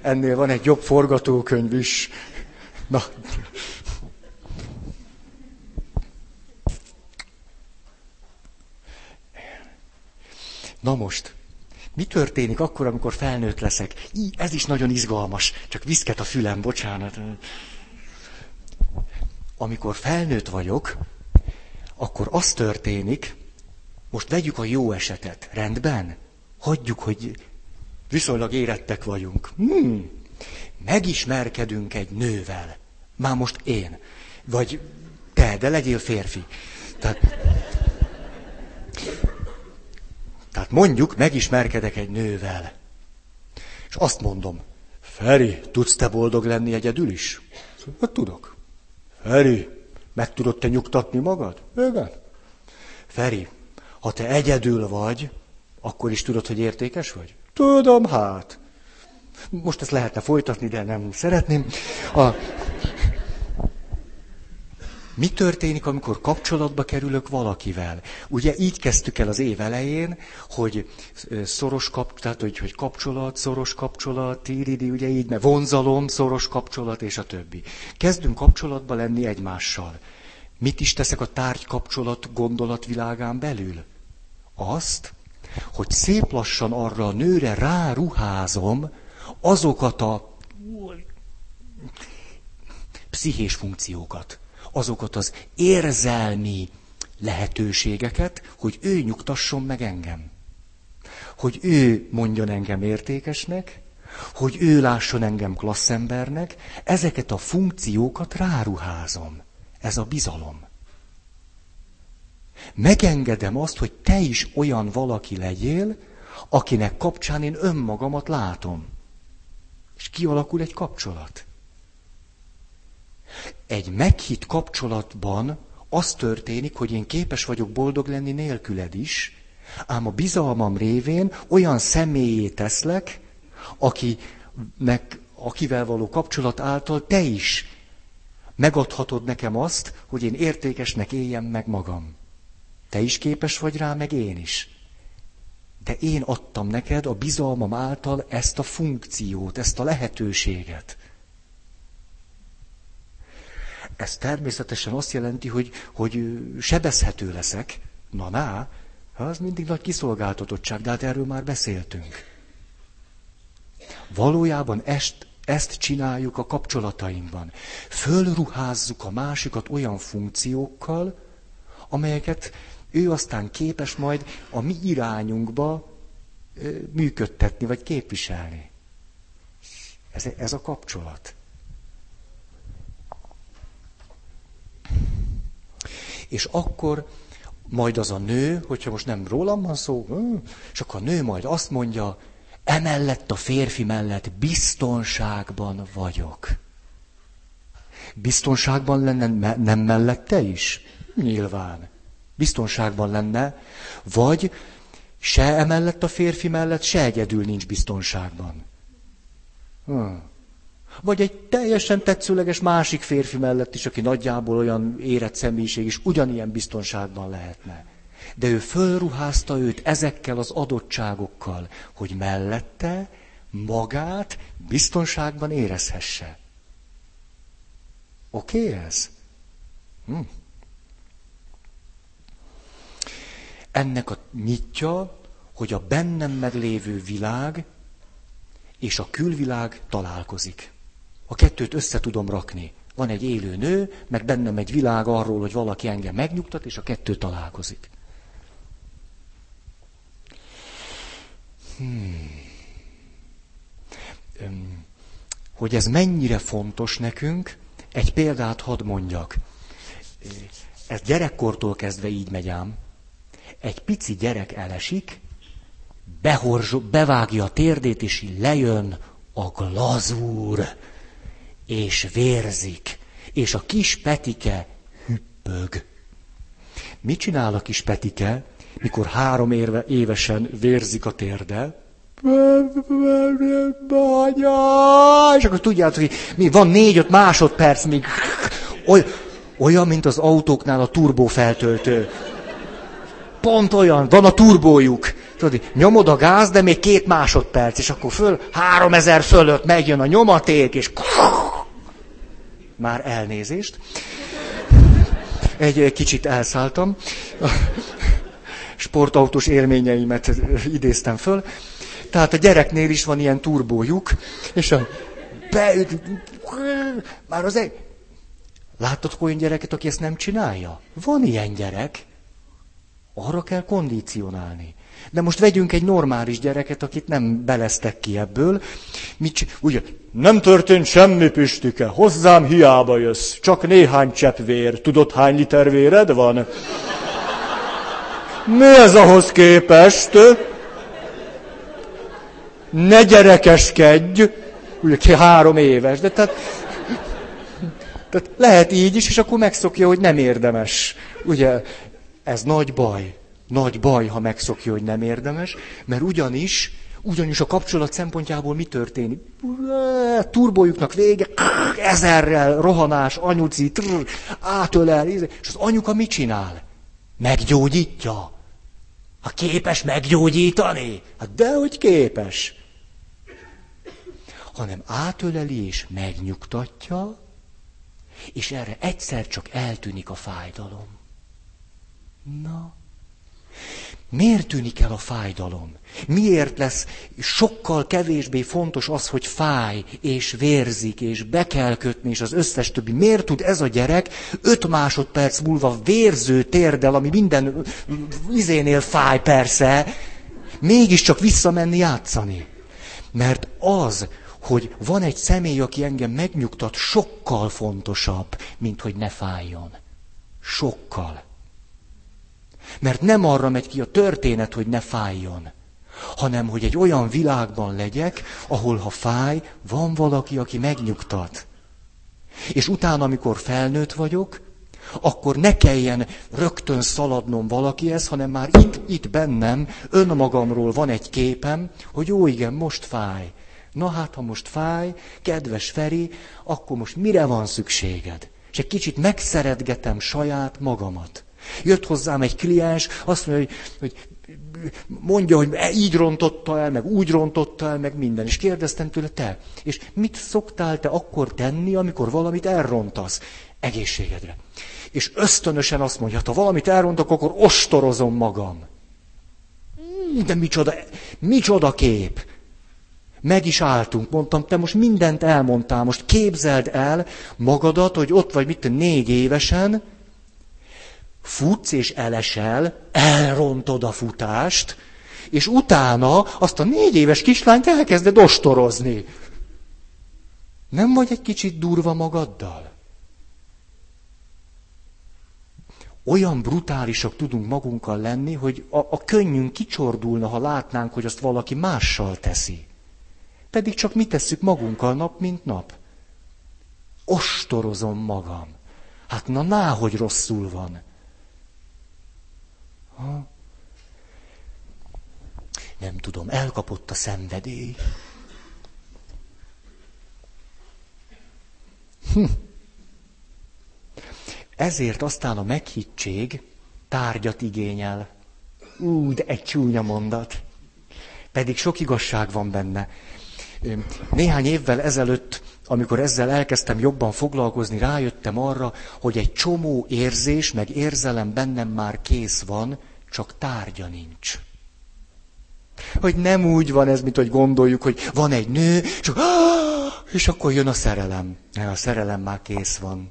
Ennél van egy jobb forgatókönyv is. Na. Na most, mi történik akkor, amikor felnőtt leszek? Í, ez is nagyon izgalmas, csak viszket a fülem, bocsánat. Amikor felnőtt vagyok, akkor az történik, most vegyük a jó esetet, rendben? Hagyjuk, hogy... viszonylag érettek vagyunk. Hmm. Megismerkedünk egy nővel. Már most én. Vagy te, de legyél férfi. Tehát... Mondjuk, megismerkedek egy nővel. És azt mondom, Feri, tudsz te boldog lenni egyedül is? Hát tudok. Feri, meg tudod te nyugtatni magad? Igen. Feri, ha te egyedül vagy, akkor is tudod, hogy értékes vagy? Tudom, hát. Most ezt lehetne folytatni, de nem szeretném. A... Mi történik, amikor kapcsolatba kerülök valakivel? Ugye így kezdtük el az év elején, hogy szoros kap, tehát hogy, hogy kapcsolat, szoros kapcsolat, tíridi, ugye így, mert vonzalom, szoros kapcsolat, és a többi. Kezdünk kapcsolatba lenni egymással. Mit is teszek a tárgykapcsolat gondolatvilágán belül? Azt, hogy szép lassan arra a nőre ráruházom azokat a pszichés funkciókat, azokat az érzelmi lehetőségeket, hogy ő nyugtasson meg engem. Hogy ő mondjon engem értékesnek, hogy ő lásson engem klasszembernek, ezeket a funkciókat ráruházom. Ez a bizalom. Megengedem azt, hogy te is olyan valaki legyél, akinek kapcsán én önmagamat látom. És kialakul egy kapcsolat. Egy meghitt kapcsolatban az történik, hogy én képes vagyok boldog lenni nélküled is, ám a bizalmam révén olyan személyé teszlek, akinek, akivel való kapcsolat által te is megadhatod nekem azt, hogy én értékesnek éljem meg magam. Te is képes vagy rá, meg én is. De én adtam neked a bizalmam által ezt a funkciót, ezt a lehetőséget. Ez természetesen azt jelenti, hogy, hogy sebezhető leszek. Na, na, az mindig nagy kiszolgáltatottság, de hát erről már beszéltünk. Valójában est, ezt csináljuk a kapcsolatainkban. Fölruházzuk a másikat olyan funkciókkal, amelyeket ő aztán képes majd a mi irányunkba működtetni, vagy képviselni. Ez, ez a kapcsolat. És akkor majd az a nő, hogyha most nem rólam van szó, és akkor a nő majd azt mondja, emellett a férfi mellett biztonságban vagyok. Biztonságban lenne nem mellette is? Nyilván. Biztonságban lenne, vagy se emellett a férfi mellett, se egyedül nincs biztonságban. Hmm. Vagy egy teljesen tetszőleges másik férfi mellett is, aki nagyjából olyan érett személyiség is, ugyanilyen biztonságban lehetne. De ő fölruházta őt ezekkel az adottságokkal, hogy mellette magát biztonságban érezhesse. Oké okay, ez? Hm. Ennek a nyitja, hogy a bennem meglévő világ és a külvilág találkozik. A kettőt össze tudom rakni. Van egy élő nő, meg bennem egy világ arról, hogy valaki engem megnyugtat, és a kettő találkozik. Hmm. Hogy ez mennyire fontos nekünk, egy példát hadd mondjak. Ez gyerekkortól kezdve így megy ám. Egy pici gyerek elesik, behorzsol, bevágja a térdét, és lejön a glazúr, és vérzik, és a kis Petike hüppög. Mit csinál a kis Petike, mikor három évesen vérzik a térde? És akkor tudjátok, hogy mi van négy-öt másodperc, míg olyan, mint az autóknál a turbófeltöltő. Pont olyan, van a turbójuk. Tudod, nyomod a gáz, de még két másodperc, és akkor föl, három ezer fölött megjön a nyomaték, és... Már elnézést. Egy kicsit elszálltam. Sportautós élményeimet idéztem föl. Tehát a gyereknél is van ilyen turbójuk, és a... Be... Már az egy... Láttad olyan gyereket, aki ezt nem csinálja? Van ilyen gyerek. Arra kell kondicionálni. De most vegyünk egy normális gyereket, akit nem beleztek ki ebből. Mit, ugye, nem történt semmi, Püstike, hozzám hiába jössz, csak néhány csepp vér. Tudod, hány liter véred van? Mi ez ahhoz képest? ne gyerekeskedj, ugye ki három éves, de tehát, tehát lehet így is, és akkor megszokja, hogy nem érdemes. Ugye ez nagy baj, nagy baj, ha megszokja, hogy nem érdemes, mert ugyanis, ugyanis a kapcsolat szempontjából mi történik? Turbójuknak vége, ezerrel rohanás, anyuci, átölel, és az anyuka mit csinál? Meggyógyítja. Ha képes meggyógyítani, hát dehogy képes. Hanem átöleli és megnyugtatja, és erre egyszer csak eltűnik a fájdalom. Na, miért tűnik el a fájdalom? Miért lesz sokkal kevésbé fontos az, hogy fáj, és vérzik, és be kell kötni, és az összes többi? Miért tud ez a gyerek öt másodperc múlva vérző térdel, ami minden izénél fáj persze, mégiscsak visszamenni játszani? Mert az, hogy van egy személy, aki engem megnyugtat, sokkal fontosabb, mint hogy ne fájjon. Sokkal. Mert nem arra megy ki a történet, hogy ne fájjon, hanem hogy egy olyan világban legyek, ahol ha fáj, van valaki, aki megnyugtat. És utána, amikor felnőtt vagyok, akkor ne kelljen rögtön szaladnom valakihez, hanem már itt, itt bennem, önmagamról van egy képem, hogy ó, igen, most fáj. Na hát, ha most fáj, kedves Feri, akkor most mire van szükséged? És egy kicsit megszeretgetem saját magamat. Jött hozzám egy kliens, azt mondja, hogy, hogy mondja, hogy így rontotta el, meg úgy rontotta el, meg minden. És kérdeztem tőle, te, és mit szoktál te akkor tenni, amikor valamit elrontasz? Egészségedre. És ösztönösen azt mondja, ha valamit elrontok, akkor ostorozom magam. De micsoda, micsoda kép! Meg is álltunk, mondtam, te most mindent elmondtál, most képzeld el magadat, hogy ott vagy mit négy évesen, futsz és elesel, elrontod a futást, és utána azt a négy éves kislányt elkezded ostorozni. Nem vagy egy kicsit durva magaddal? Olyan brutálisak tudunk magunkkal lenni, hogy a, a könnyünk kicsordulna, ha látnánk, hogy azt valaki mással teszi. Pedig csak mi tesszük magunkkal nap, mint nap. Ostorozom magam. Hát na, ná, hogy rosszul van. Ha? Nem tudom, elkapott a szenvedély. Hm. Ezért aztán a meghittség tárgyat igényel. Ú, de egy csúnya mondat. Pedig sok igazság van benne. Néhány évvel ezelőtt, amikor ezzel elkezdtem jobban foglalkozni, rájöttem arra, hogy egy csomó érzés, meg érzelem bennem már kész van, csak tárgya nincs. Hogy nem úgy van ez, mint hogy gondoljuk, hogy van egy nő, csak és akkor jön a szerelem. A szerelem már kész van.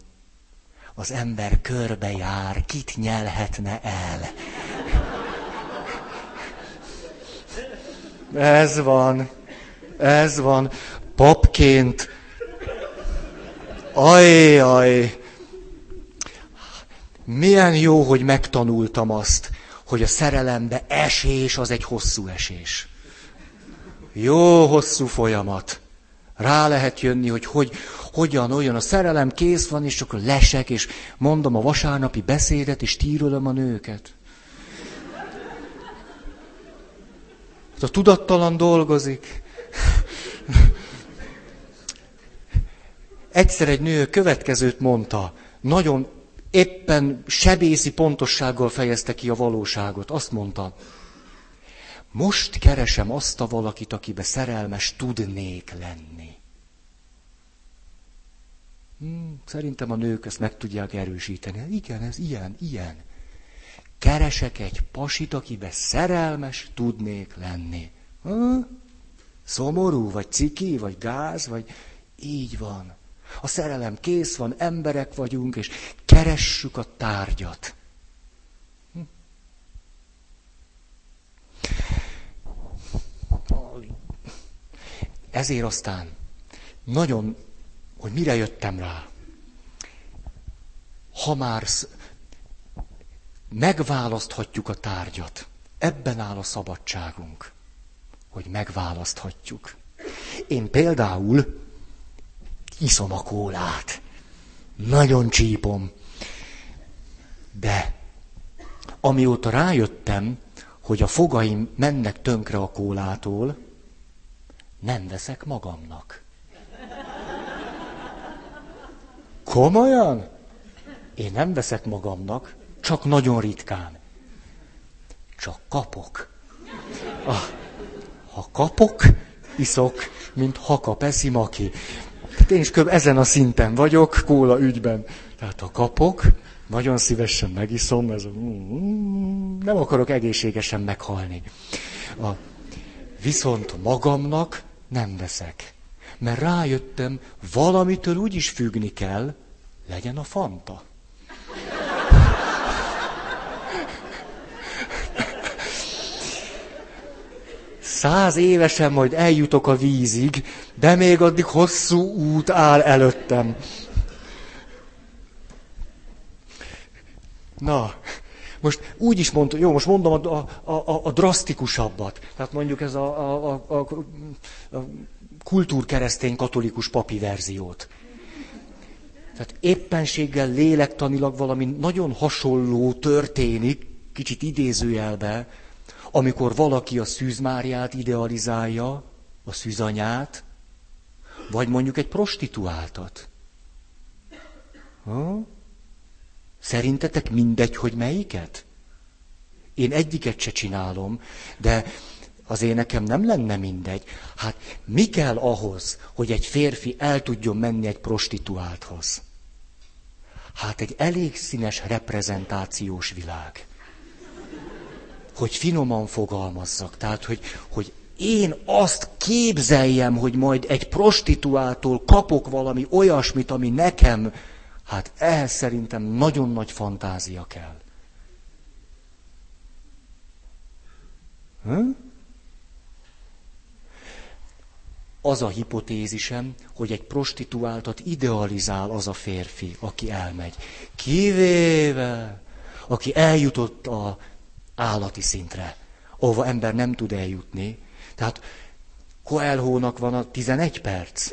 Az ember körbe jár, kit nyelhetne el. Ez van. Ez van. Papként. Ajjaj. Milyen jó, hogy megtanultam azt, hogy a szerelembe esés az egy hosszú esés. Jó hosszú folyamat. Rá lehet jönni, hogy, hogy hogyan olyan a szerelem kész van, és csak lesek, és mondom a vasárnapi beszédet, és tírölöm a nőket. Hát a tudattalan dolgozik. Egyszer egy nő következőt mondta, nagyon éppen sebészi pontossággal fejezte ki a valóságot. Azt mondta, most keresem azt a valakit, akibe szerelmes tudnék lenni. Hmm, szerintem a nők ezt meg tudják erősíteni. Igen, ez ilyen, ilyen. Keresek egy pasit, akibe szerelmes tudnék lenni. Ha? Szomorú, vagy ciki, vagy gáz, vagy így van. A szerelem kész van, emberek vagyunk, és keressük a tárgyat. Hm. Ezért aztán nagyon, hogy mire jöttem rá, ha már megválaszthatjuk a tárgyat, ebben áll a szabadságunk. hogy megválaszthatjuk. Én például iszom a kólát. Nagyon csípom. De amióta rájöttem, hogy a fogaim mennek tönkre a kólától, nem veszek magamnak. Komolyan? Én nem veszek magamnak, csak nagyon ritkán. Csak kapok. Ha kapok, iszok, mint hakap eszi maki. Én is körülbelül ezen a szinten vagyok, kóla ügyben. Tehát ha kapok, nagyon szívesen megiszom, ez a... nem akarok egészségesen meghalni. A... Viszont magamnak nem veszek. Mert rájöttem, valamitől úgyis függni kell, legyen a Fanta. Száz évesen majd eljutok a vízig, de még addig hosszú út áll előttem. Na, most úgy is mondtam, jó, most mondom a, a, a, a drasztikusabbat. Tehát mondjuk ez a, a, a, a, a kultúrkeresztény katolikus papi verziót. Tehát éppenséggel lélektanilag valami nagyon hasonló történik, kicsit idézőjelbe, amikor valaki a Szűz Máriát idealizálja, a szűzanyát, vagy mondjuk egy prostituáltat. Ha? Szerintetek mindegy, hogy melyiket? Én egyiket se csinálom, de azért nekem nem lenne mindegy. Hát mi kell ahhoz, hogy egy férfi el tudjon menni egy prostituálthoz? Hát egy elég színes reprezentációs világ. Hogy finoman fogalmazzak, tehát hogy, hogy én azt képzeljem, hogy majd egy prostituáltól kapok valami olyasmit, ami nekem, hát ehhez szerintem nagyon nagy fantázia kell. Hm? Az a hipotézisem, hogy egy prostituáltat idealizál az a férfi, aki elmegy. Kivéve, aki eljutott a állati szintre, ahova ember nem tud eljutni. Tehát Coelho-nak van a tizenegy perc.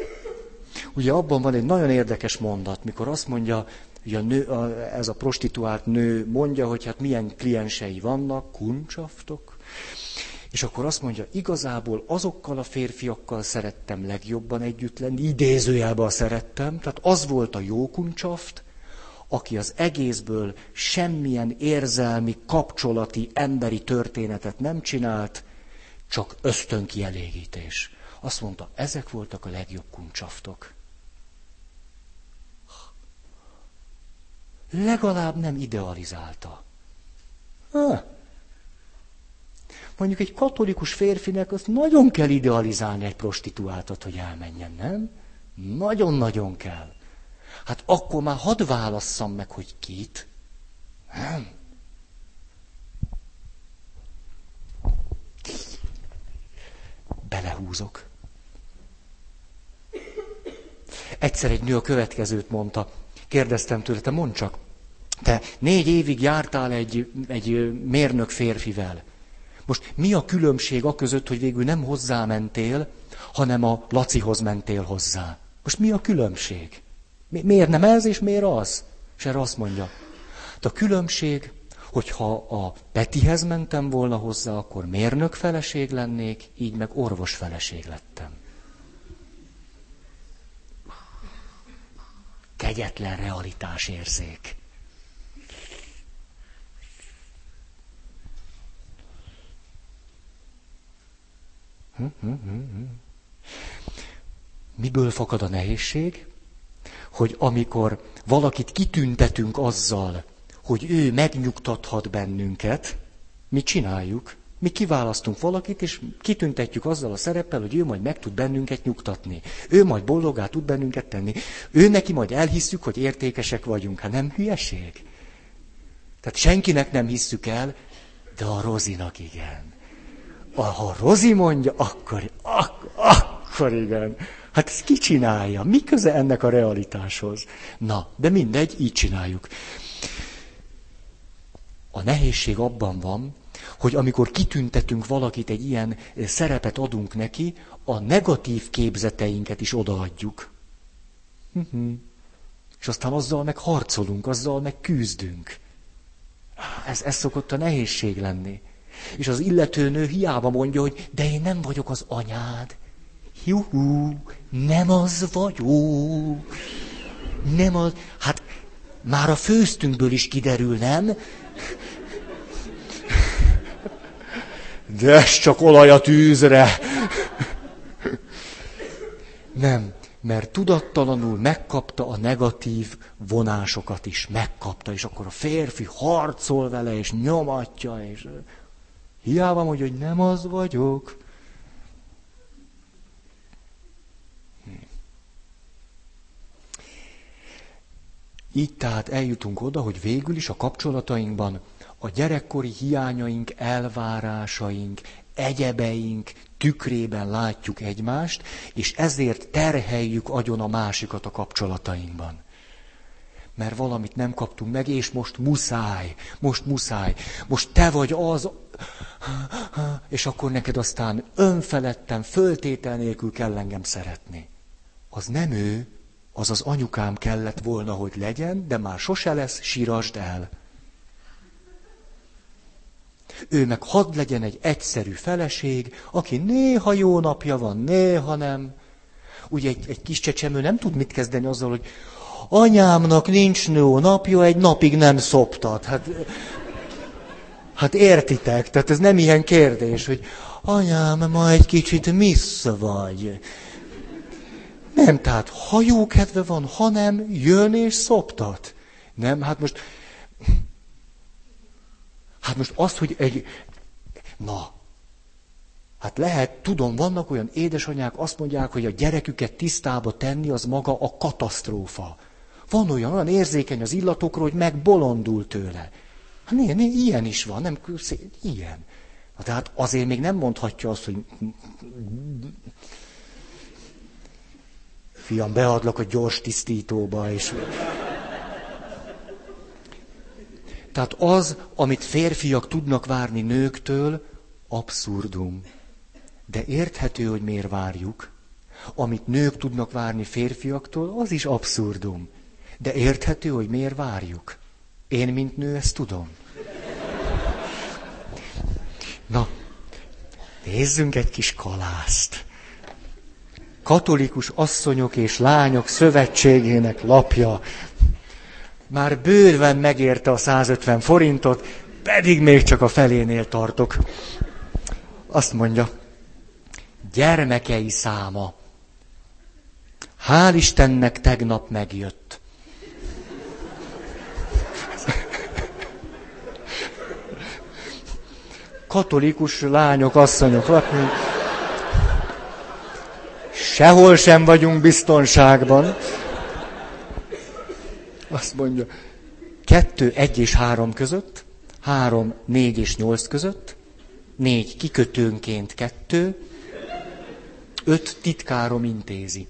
Ugye abban van egy nagyon érdekes mondat, mikor azt mondja, hogy a nő, a, ez a prostituált nő mondja, hogy hát milyen kliensei vannak, kuncsaftok, és akkor azt mondja, igazából azokkal a férfiakkal szerettem legjobban együtt lenni, idézőjelben szerettem, tehát az volt a jó kuncsaft, aki az egészből semmilyen érzelmi, kapcsolati, emberi történetet nem csinált, csak ösztönkielégítés. Azt mondta, ezek voltak a legjobb kuncsaftok. Legalább nem idealizálta. Ha. Mondjuk egy katolikus férfinek azt nagyon kell idealizálni egy prostituáltat, hogy elmenjen, nem? Nagyon-nagyon kell. Hát akkor már hadd válasszam meg, hogy kit. Nem. Belehúzok. Egyszer egy nő a következőt mondta. Kérdeztem tőle, te mondd csak, te négy évig jártál egy, egy mérnök férfivel. Most mi a különbség a között, hogy végül nem hozzá mentél, hanem a Lacihoz mentél hozzá? Most mi a különbség? Miért nem ez, és miért az? És erre azt mondja, de a különbség, hogyha a Petihez mentem volna hozzá, akkor mérnök feleség lennék, így meg orvos feleség lettem. Kegyetlen realitásérzék. Miből fakad a nehézség? Hogy amikor valakit kitüntetünk azzal, hogy ő megnyugtathat bennünket, mi csináljuk, mi kiválasztunk valakit, és kitüntetjük azzal a szereppel, hogy ő majd meg tud bennünket nyugtatni. Ő majd boldoggá tud bennünket tenni. Ő neki majd elhisszük, hogy értékesek vagyunk. Hát nem hülyeség? Tehát senkinek nem hisszük el, de a Rozinak igen. Ha Rozi mondja, akkor, ak- akkor igen. Hát ezt ki csinálja? Mi köze ennek a realitáshoz? Na, de mindegy, így csináljuk. A nehézség abban van, hogy amikor kitüntetünk valakit, egy ilyen szerepet adunk neki, a negatív képzeteinket is odaadjuk. És aztán azzal meg harcolunk, azzal meg küzdünk. Ez, ez szokott a nehézség lenni. És az illetőnő hiába mondja, hogy de én nem vagyok az anyád. Juhú, nem az vagyok. Nem az, hát már a főztünkből is kiderül, nem? De ez csak olaj a tűzre. Nem, mert tudattalanul megkapta a negatív vonásokat is, megkapta, és akkor a férfi harcol vele, és nyomatja, és hiába mondja, hogy nem az vagyok. Így tehát eljutunk oda, hogy végül is a kapcsolatainkban a gyerekkori hiányaink, elvárásaink, egyebeink tükrében látjuk egymást, és ezért terheljük agyon a másikat a kapcsolatainkban. Mert valamit nem kaptunk meg, és most muszáj, most muszáj, most te vagy az, és akkor neked aztán önfeledten, föltétel nélkül kell engem szeretni. Az nem ő, az az anyukám kellett volna, hogy legyen, de már sose lesz, sírasd el. Ő meg hadd legyen egy egyszerű feleség, aki néha jó napja van, néha nem. Ugye egy, egy kis csecsemő nem tud mit kezdeni azzal, hogy anyámnak nincs jó napja, egy napig nem szoptat. Hát, hát értitek, tehát ez nem ilyen kérdés, hogy anyám, ma egy kicsit missza vagy. Nem, tehát ha jó kedve van, ha nem, jön és szoptat. Nem, hát most... Hát most azt, hogy egy... Na, hát lehet, tudom, vannak olyan édesanyák, azt mondják, hogy a gyereküket tisztába tenni, az maga a katasztrófa. Van olyan, olyan érzékeny az illatokra, hogy megbolondul tőle. Hát né, né, ilyen is van, nem szép, ilyen. Tehát azért még nem mondhatja azt, hogy... Fiam, beadlak a gyors tisztítóba, és... Tehát az, amit férfiak tudnak várni nőktől, abszurdum. De érthető, hogy miért várjuk. Amit nők tudnak várni férfiaktól, az is abszurdum. De érthető, hogy miért várjuk. Én, mint nő, ezt tudom. Na, nézzünk egy kis kalászt. Katolikus asszonyok és lányok szövetségének lapja. Már bőven megérte a száz ötven forintot, pedig még csak a felénél tartok. Azt mondja, gyermekei száma. Hál' Istennek tegnap megjött. Katolikus lányok, asszonyok lakni. Sehol sem vagyunk biztonságban. Azt mondja, kettő, egy és három között, három, négy és nyolc között, négy kikötőnként kettő, öt titkárom intézi.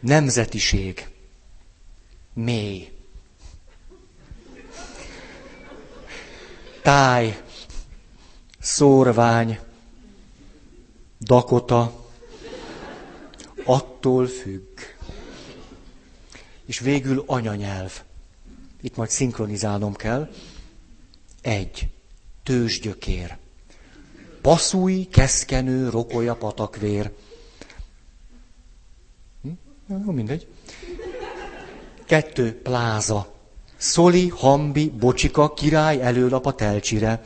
Nemzetiség. Mély. Táj. Szórvány. Dakota. Attól függ. És végül anyanyelv. Itt majd szinkronizálnom kell. Egy. Tőzsgyökér. Paszúj, keszkenő, rokolya, patakvér. Hm? Jó, mindegy. Kettő. Pláza. Szoli, hambi, bocsika, király, előlap a telcsire.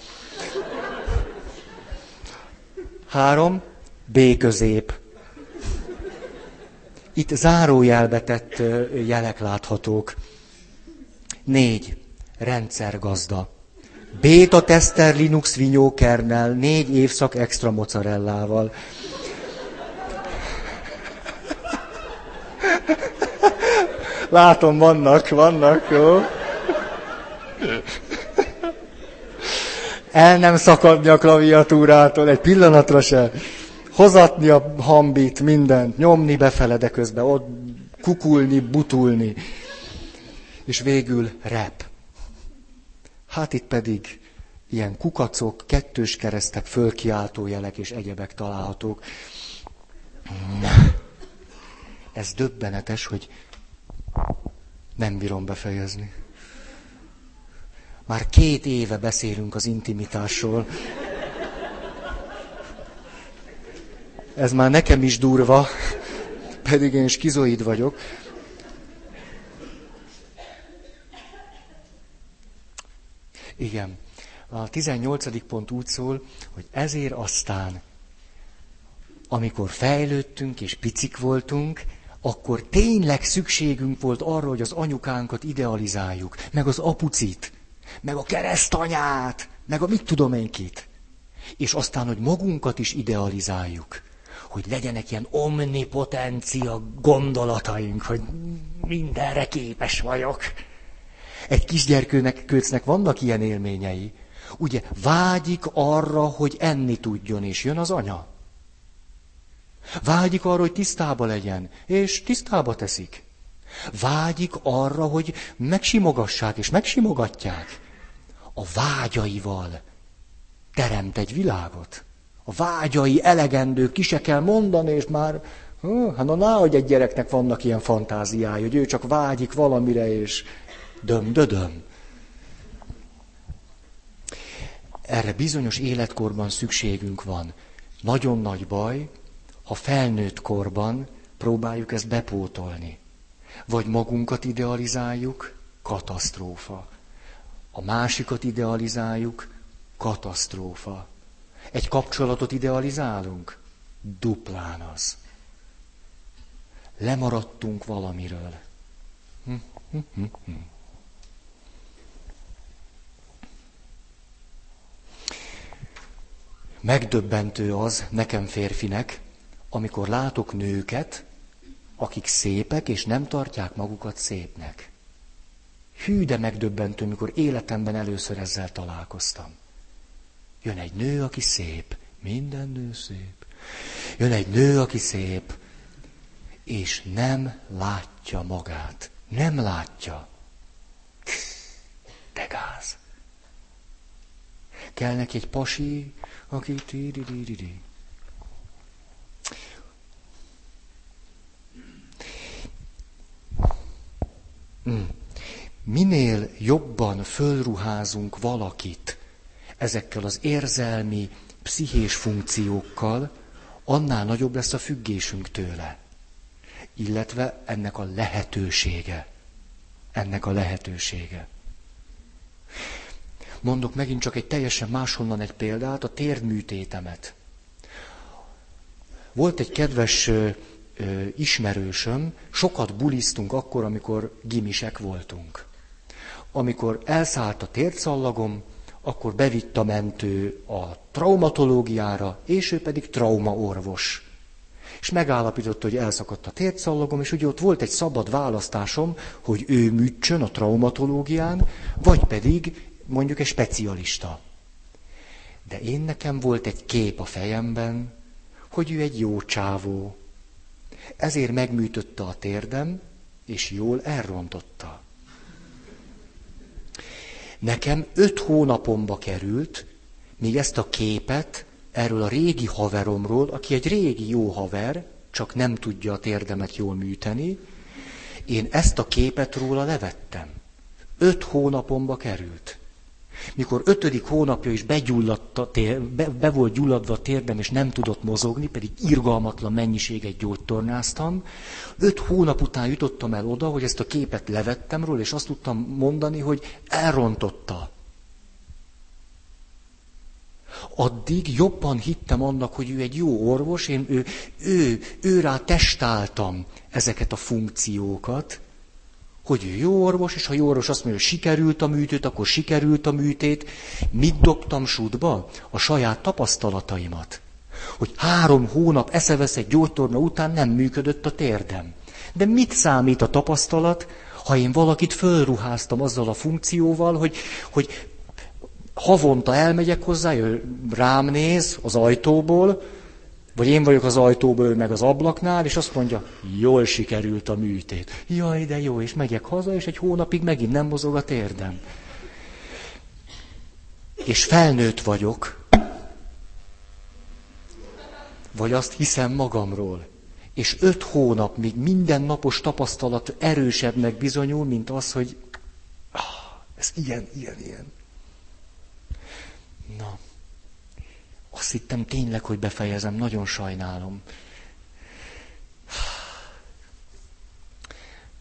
Három. B közép. Itt zárójelbe tett jelek láthatók. Négy. Rendszergazda. Beta tester Linux Vinyó kernel, négy évszak extra mozzarellával. Látom, vannak, vannak, jó. El nem szakadni a klaviatúrától, egy pillanatra sem. Hozatni a hambit, mindent, nyomni befele, de közben ott kukulni, butulni. És végül rep. hát itt pedig ilyen kukacok, kettős keresztek, fölkiáltó jelek és egyebek találhatók. Ez döbbenetes, hogy nem bírom befejezni. Már két éve beszélünk az intimitásról. Ez már nekem is durva, pedig én skizoid vagyok. Igen. A tizennyolcadik pont úgy szól, hogy ezért aztán, amikor fejlődtünk és picik voltunk, akkor tényleg szükségünk volt arra, hogy az anyukánkat idealizáljuk, meg az apucit, meg a keresztanyát, meg a mit tudom én kit. És aztán, hogy magunkat is idealizáljuk, hogy legyenek ilyen omnipotencia gondolataink, hogy mindenre képes vagyok. Egy kisgyerkőnek, kőcnek vannak ilyen élményei. Ugye vágyik arra, hogy enni tudjon, és jön az anya. Vágyik arra, hogy tisztába legyen, és tisztába teszik. Vágyik arra, hogy megsimogassák, és megsimogatják. A vágyaival teremt egy világot. A vágyai elegendő, ki se kell mondani, és már... Hát na, na, hogy egy gyereknek vannak ilyen fantáziái, hogy ő csak vágyik valamire, és... Döm-dödöm. Erre bizonyos életkorban szükségünk van. Nagyon nagy baj, ha felnőtt korban próbáljuk ezt bepótolni. Vagy magunkat idealizáljuk, katasztrófa. A másikat idealizáljuk, katasztrófa. Egy kapcsolatot idealizálunk, duplán az. Lemaradtunk valamiről. Hm, hm, hm, hm. Megdöbbentő az nekem férfinek, amikor látok nőket, akik szépek, és nem tartják magukat szépnek. Hű, de megdöbbentő, amikor életemben először ezzel találkoztam. Jön egy nő, aki szép. Minden nő szép. Jön egy nő, aki szép, és nem látja magát. Nem látja. De gáz. Kell neki egy pasi, aki... Minél jobban fölruházunk valakit ezekkel az érzelmi, pszichés funkciókkal, annál nagyobb lesz a függésünk tőle. Illetve ennek a lehetősége. Ennek a lehetősége. Mondok megint csak egy teljesen máshonnan egy példát, a térdműtétemet. Volt egy kedves ö, ö, ismerősöm, sokat bulisztunk akkor, amikor gimisek voltunk. Amikor elszállt a térdszallagom, akkor bevitt a mentő a traumatológiára, és ő pedig traumaorvos. És megállapította, hogy elszakadt a térdszallagom, és ugye ott volt egy szabad választásom, hogy ő műtsön a traumatológián, vagy pedig mondjuk egy specialista. De én nekem volt egy kép a fejemben, hogy ő egy jó csávó. Ezért megműtötte a térdem, és jól elrontotta. Nekem öt hónapomba került, míg ezt a képet erről a régi haveromról, aki egy régi jó haver, csak nem tudja a térdemet jól műteni, én ezt a képet róla levettem. Öt hónapomba került. Mikor ötödik hónapja is tér, be, be volt gyulladva a térdem, és nem tudott mozogni, pedig irgalmatlan mennyiséget gyógytornáztam, öt hónap után jutottam el oda, hogy ezt a képet levettem róla, és azt tudtam mondani, hogy elrontotta. Addig jobban hittem annak, hogy ő egy jó orvos, én ő, ő, ő rá testáltam ezeket a funkciókat, hogy ő jó orvos, és ha jó orvos azt mondja, hogy sikerült a műtét, akkor sikerült a műtét. Mit dobtam sútba? A saját tapasztalataimat. Hogy három hónap eszeveszett gyógytorna után nem működött a térdem. De mit számít a tapasztalat, ha én valakit fölruháztam azzal a funkcióval, hogy, hogy havonta elmegyek hozzá, ő rám néz az ajtóból, vagy én vagyok az ajtóból, ő meg az ablaknál, és azt mondja, jól sikerült a műtét. Jaj, de jó, és megyek haza, és egy hónapig megint nem mozog a térdem. és felnőtt vagyok, vagy azt hiszem magamról, és öt hónap még mindennapos tapasztalat erősebbnek bizonyul, mint az, hogy ah, ez ilyen, ilyen, ilyen. Na, azt hittem tényleg, hogy befejezem, nagyon sajnálom.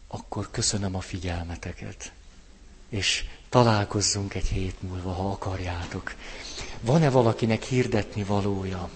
Akkor köszönöm a figyelmeteket, és találkozzunk egy hét múlva, ha akarjátok. Van-e valakinek hirdetni valója?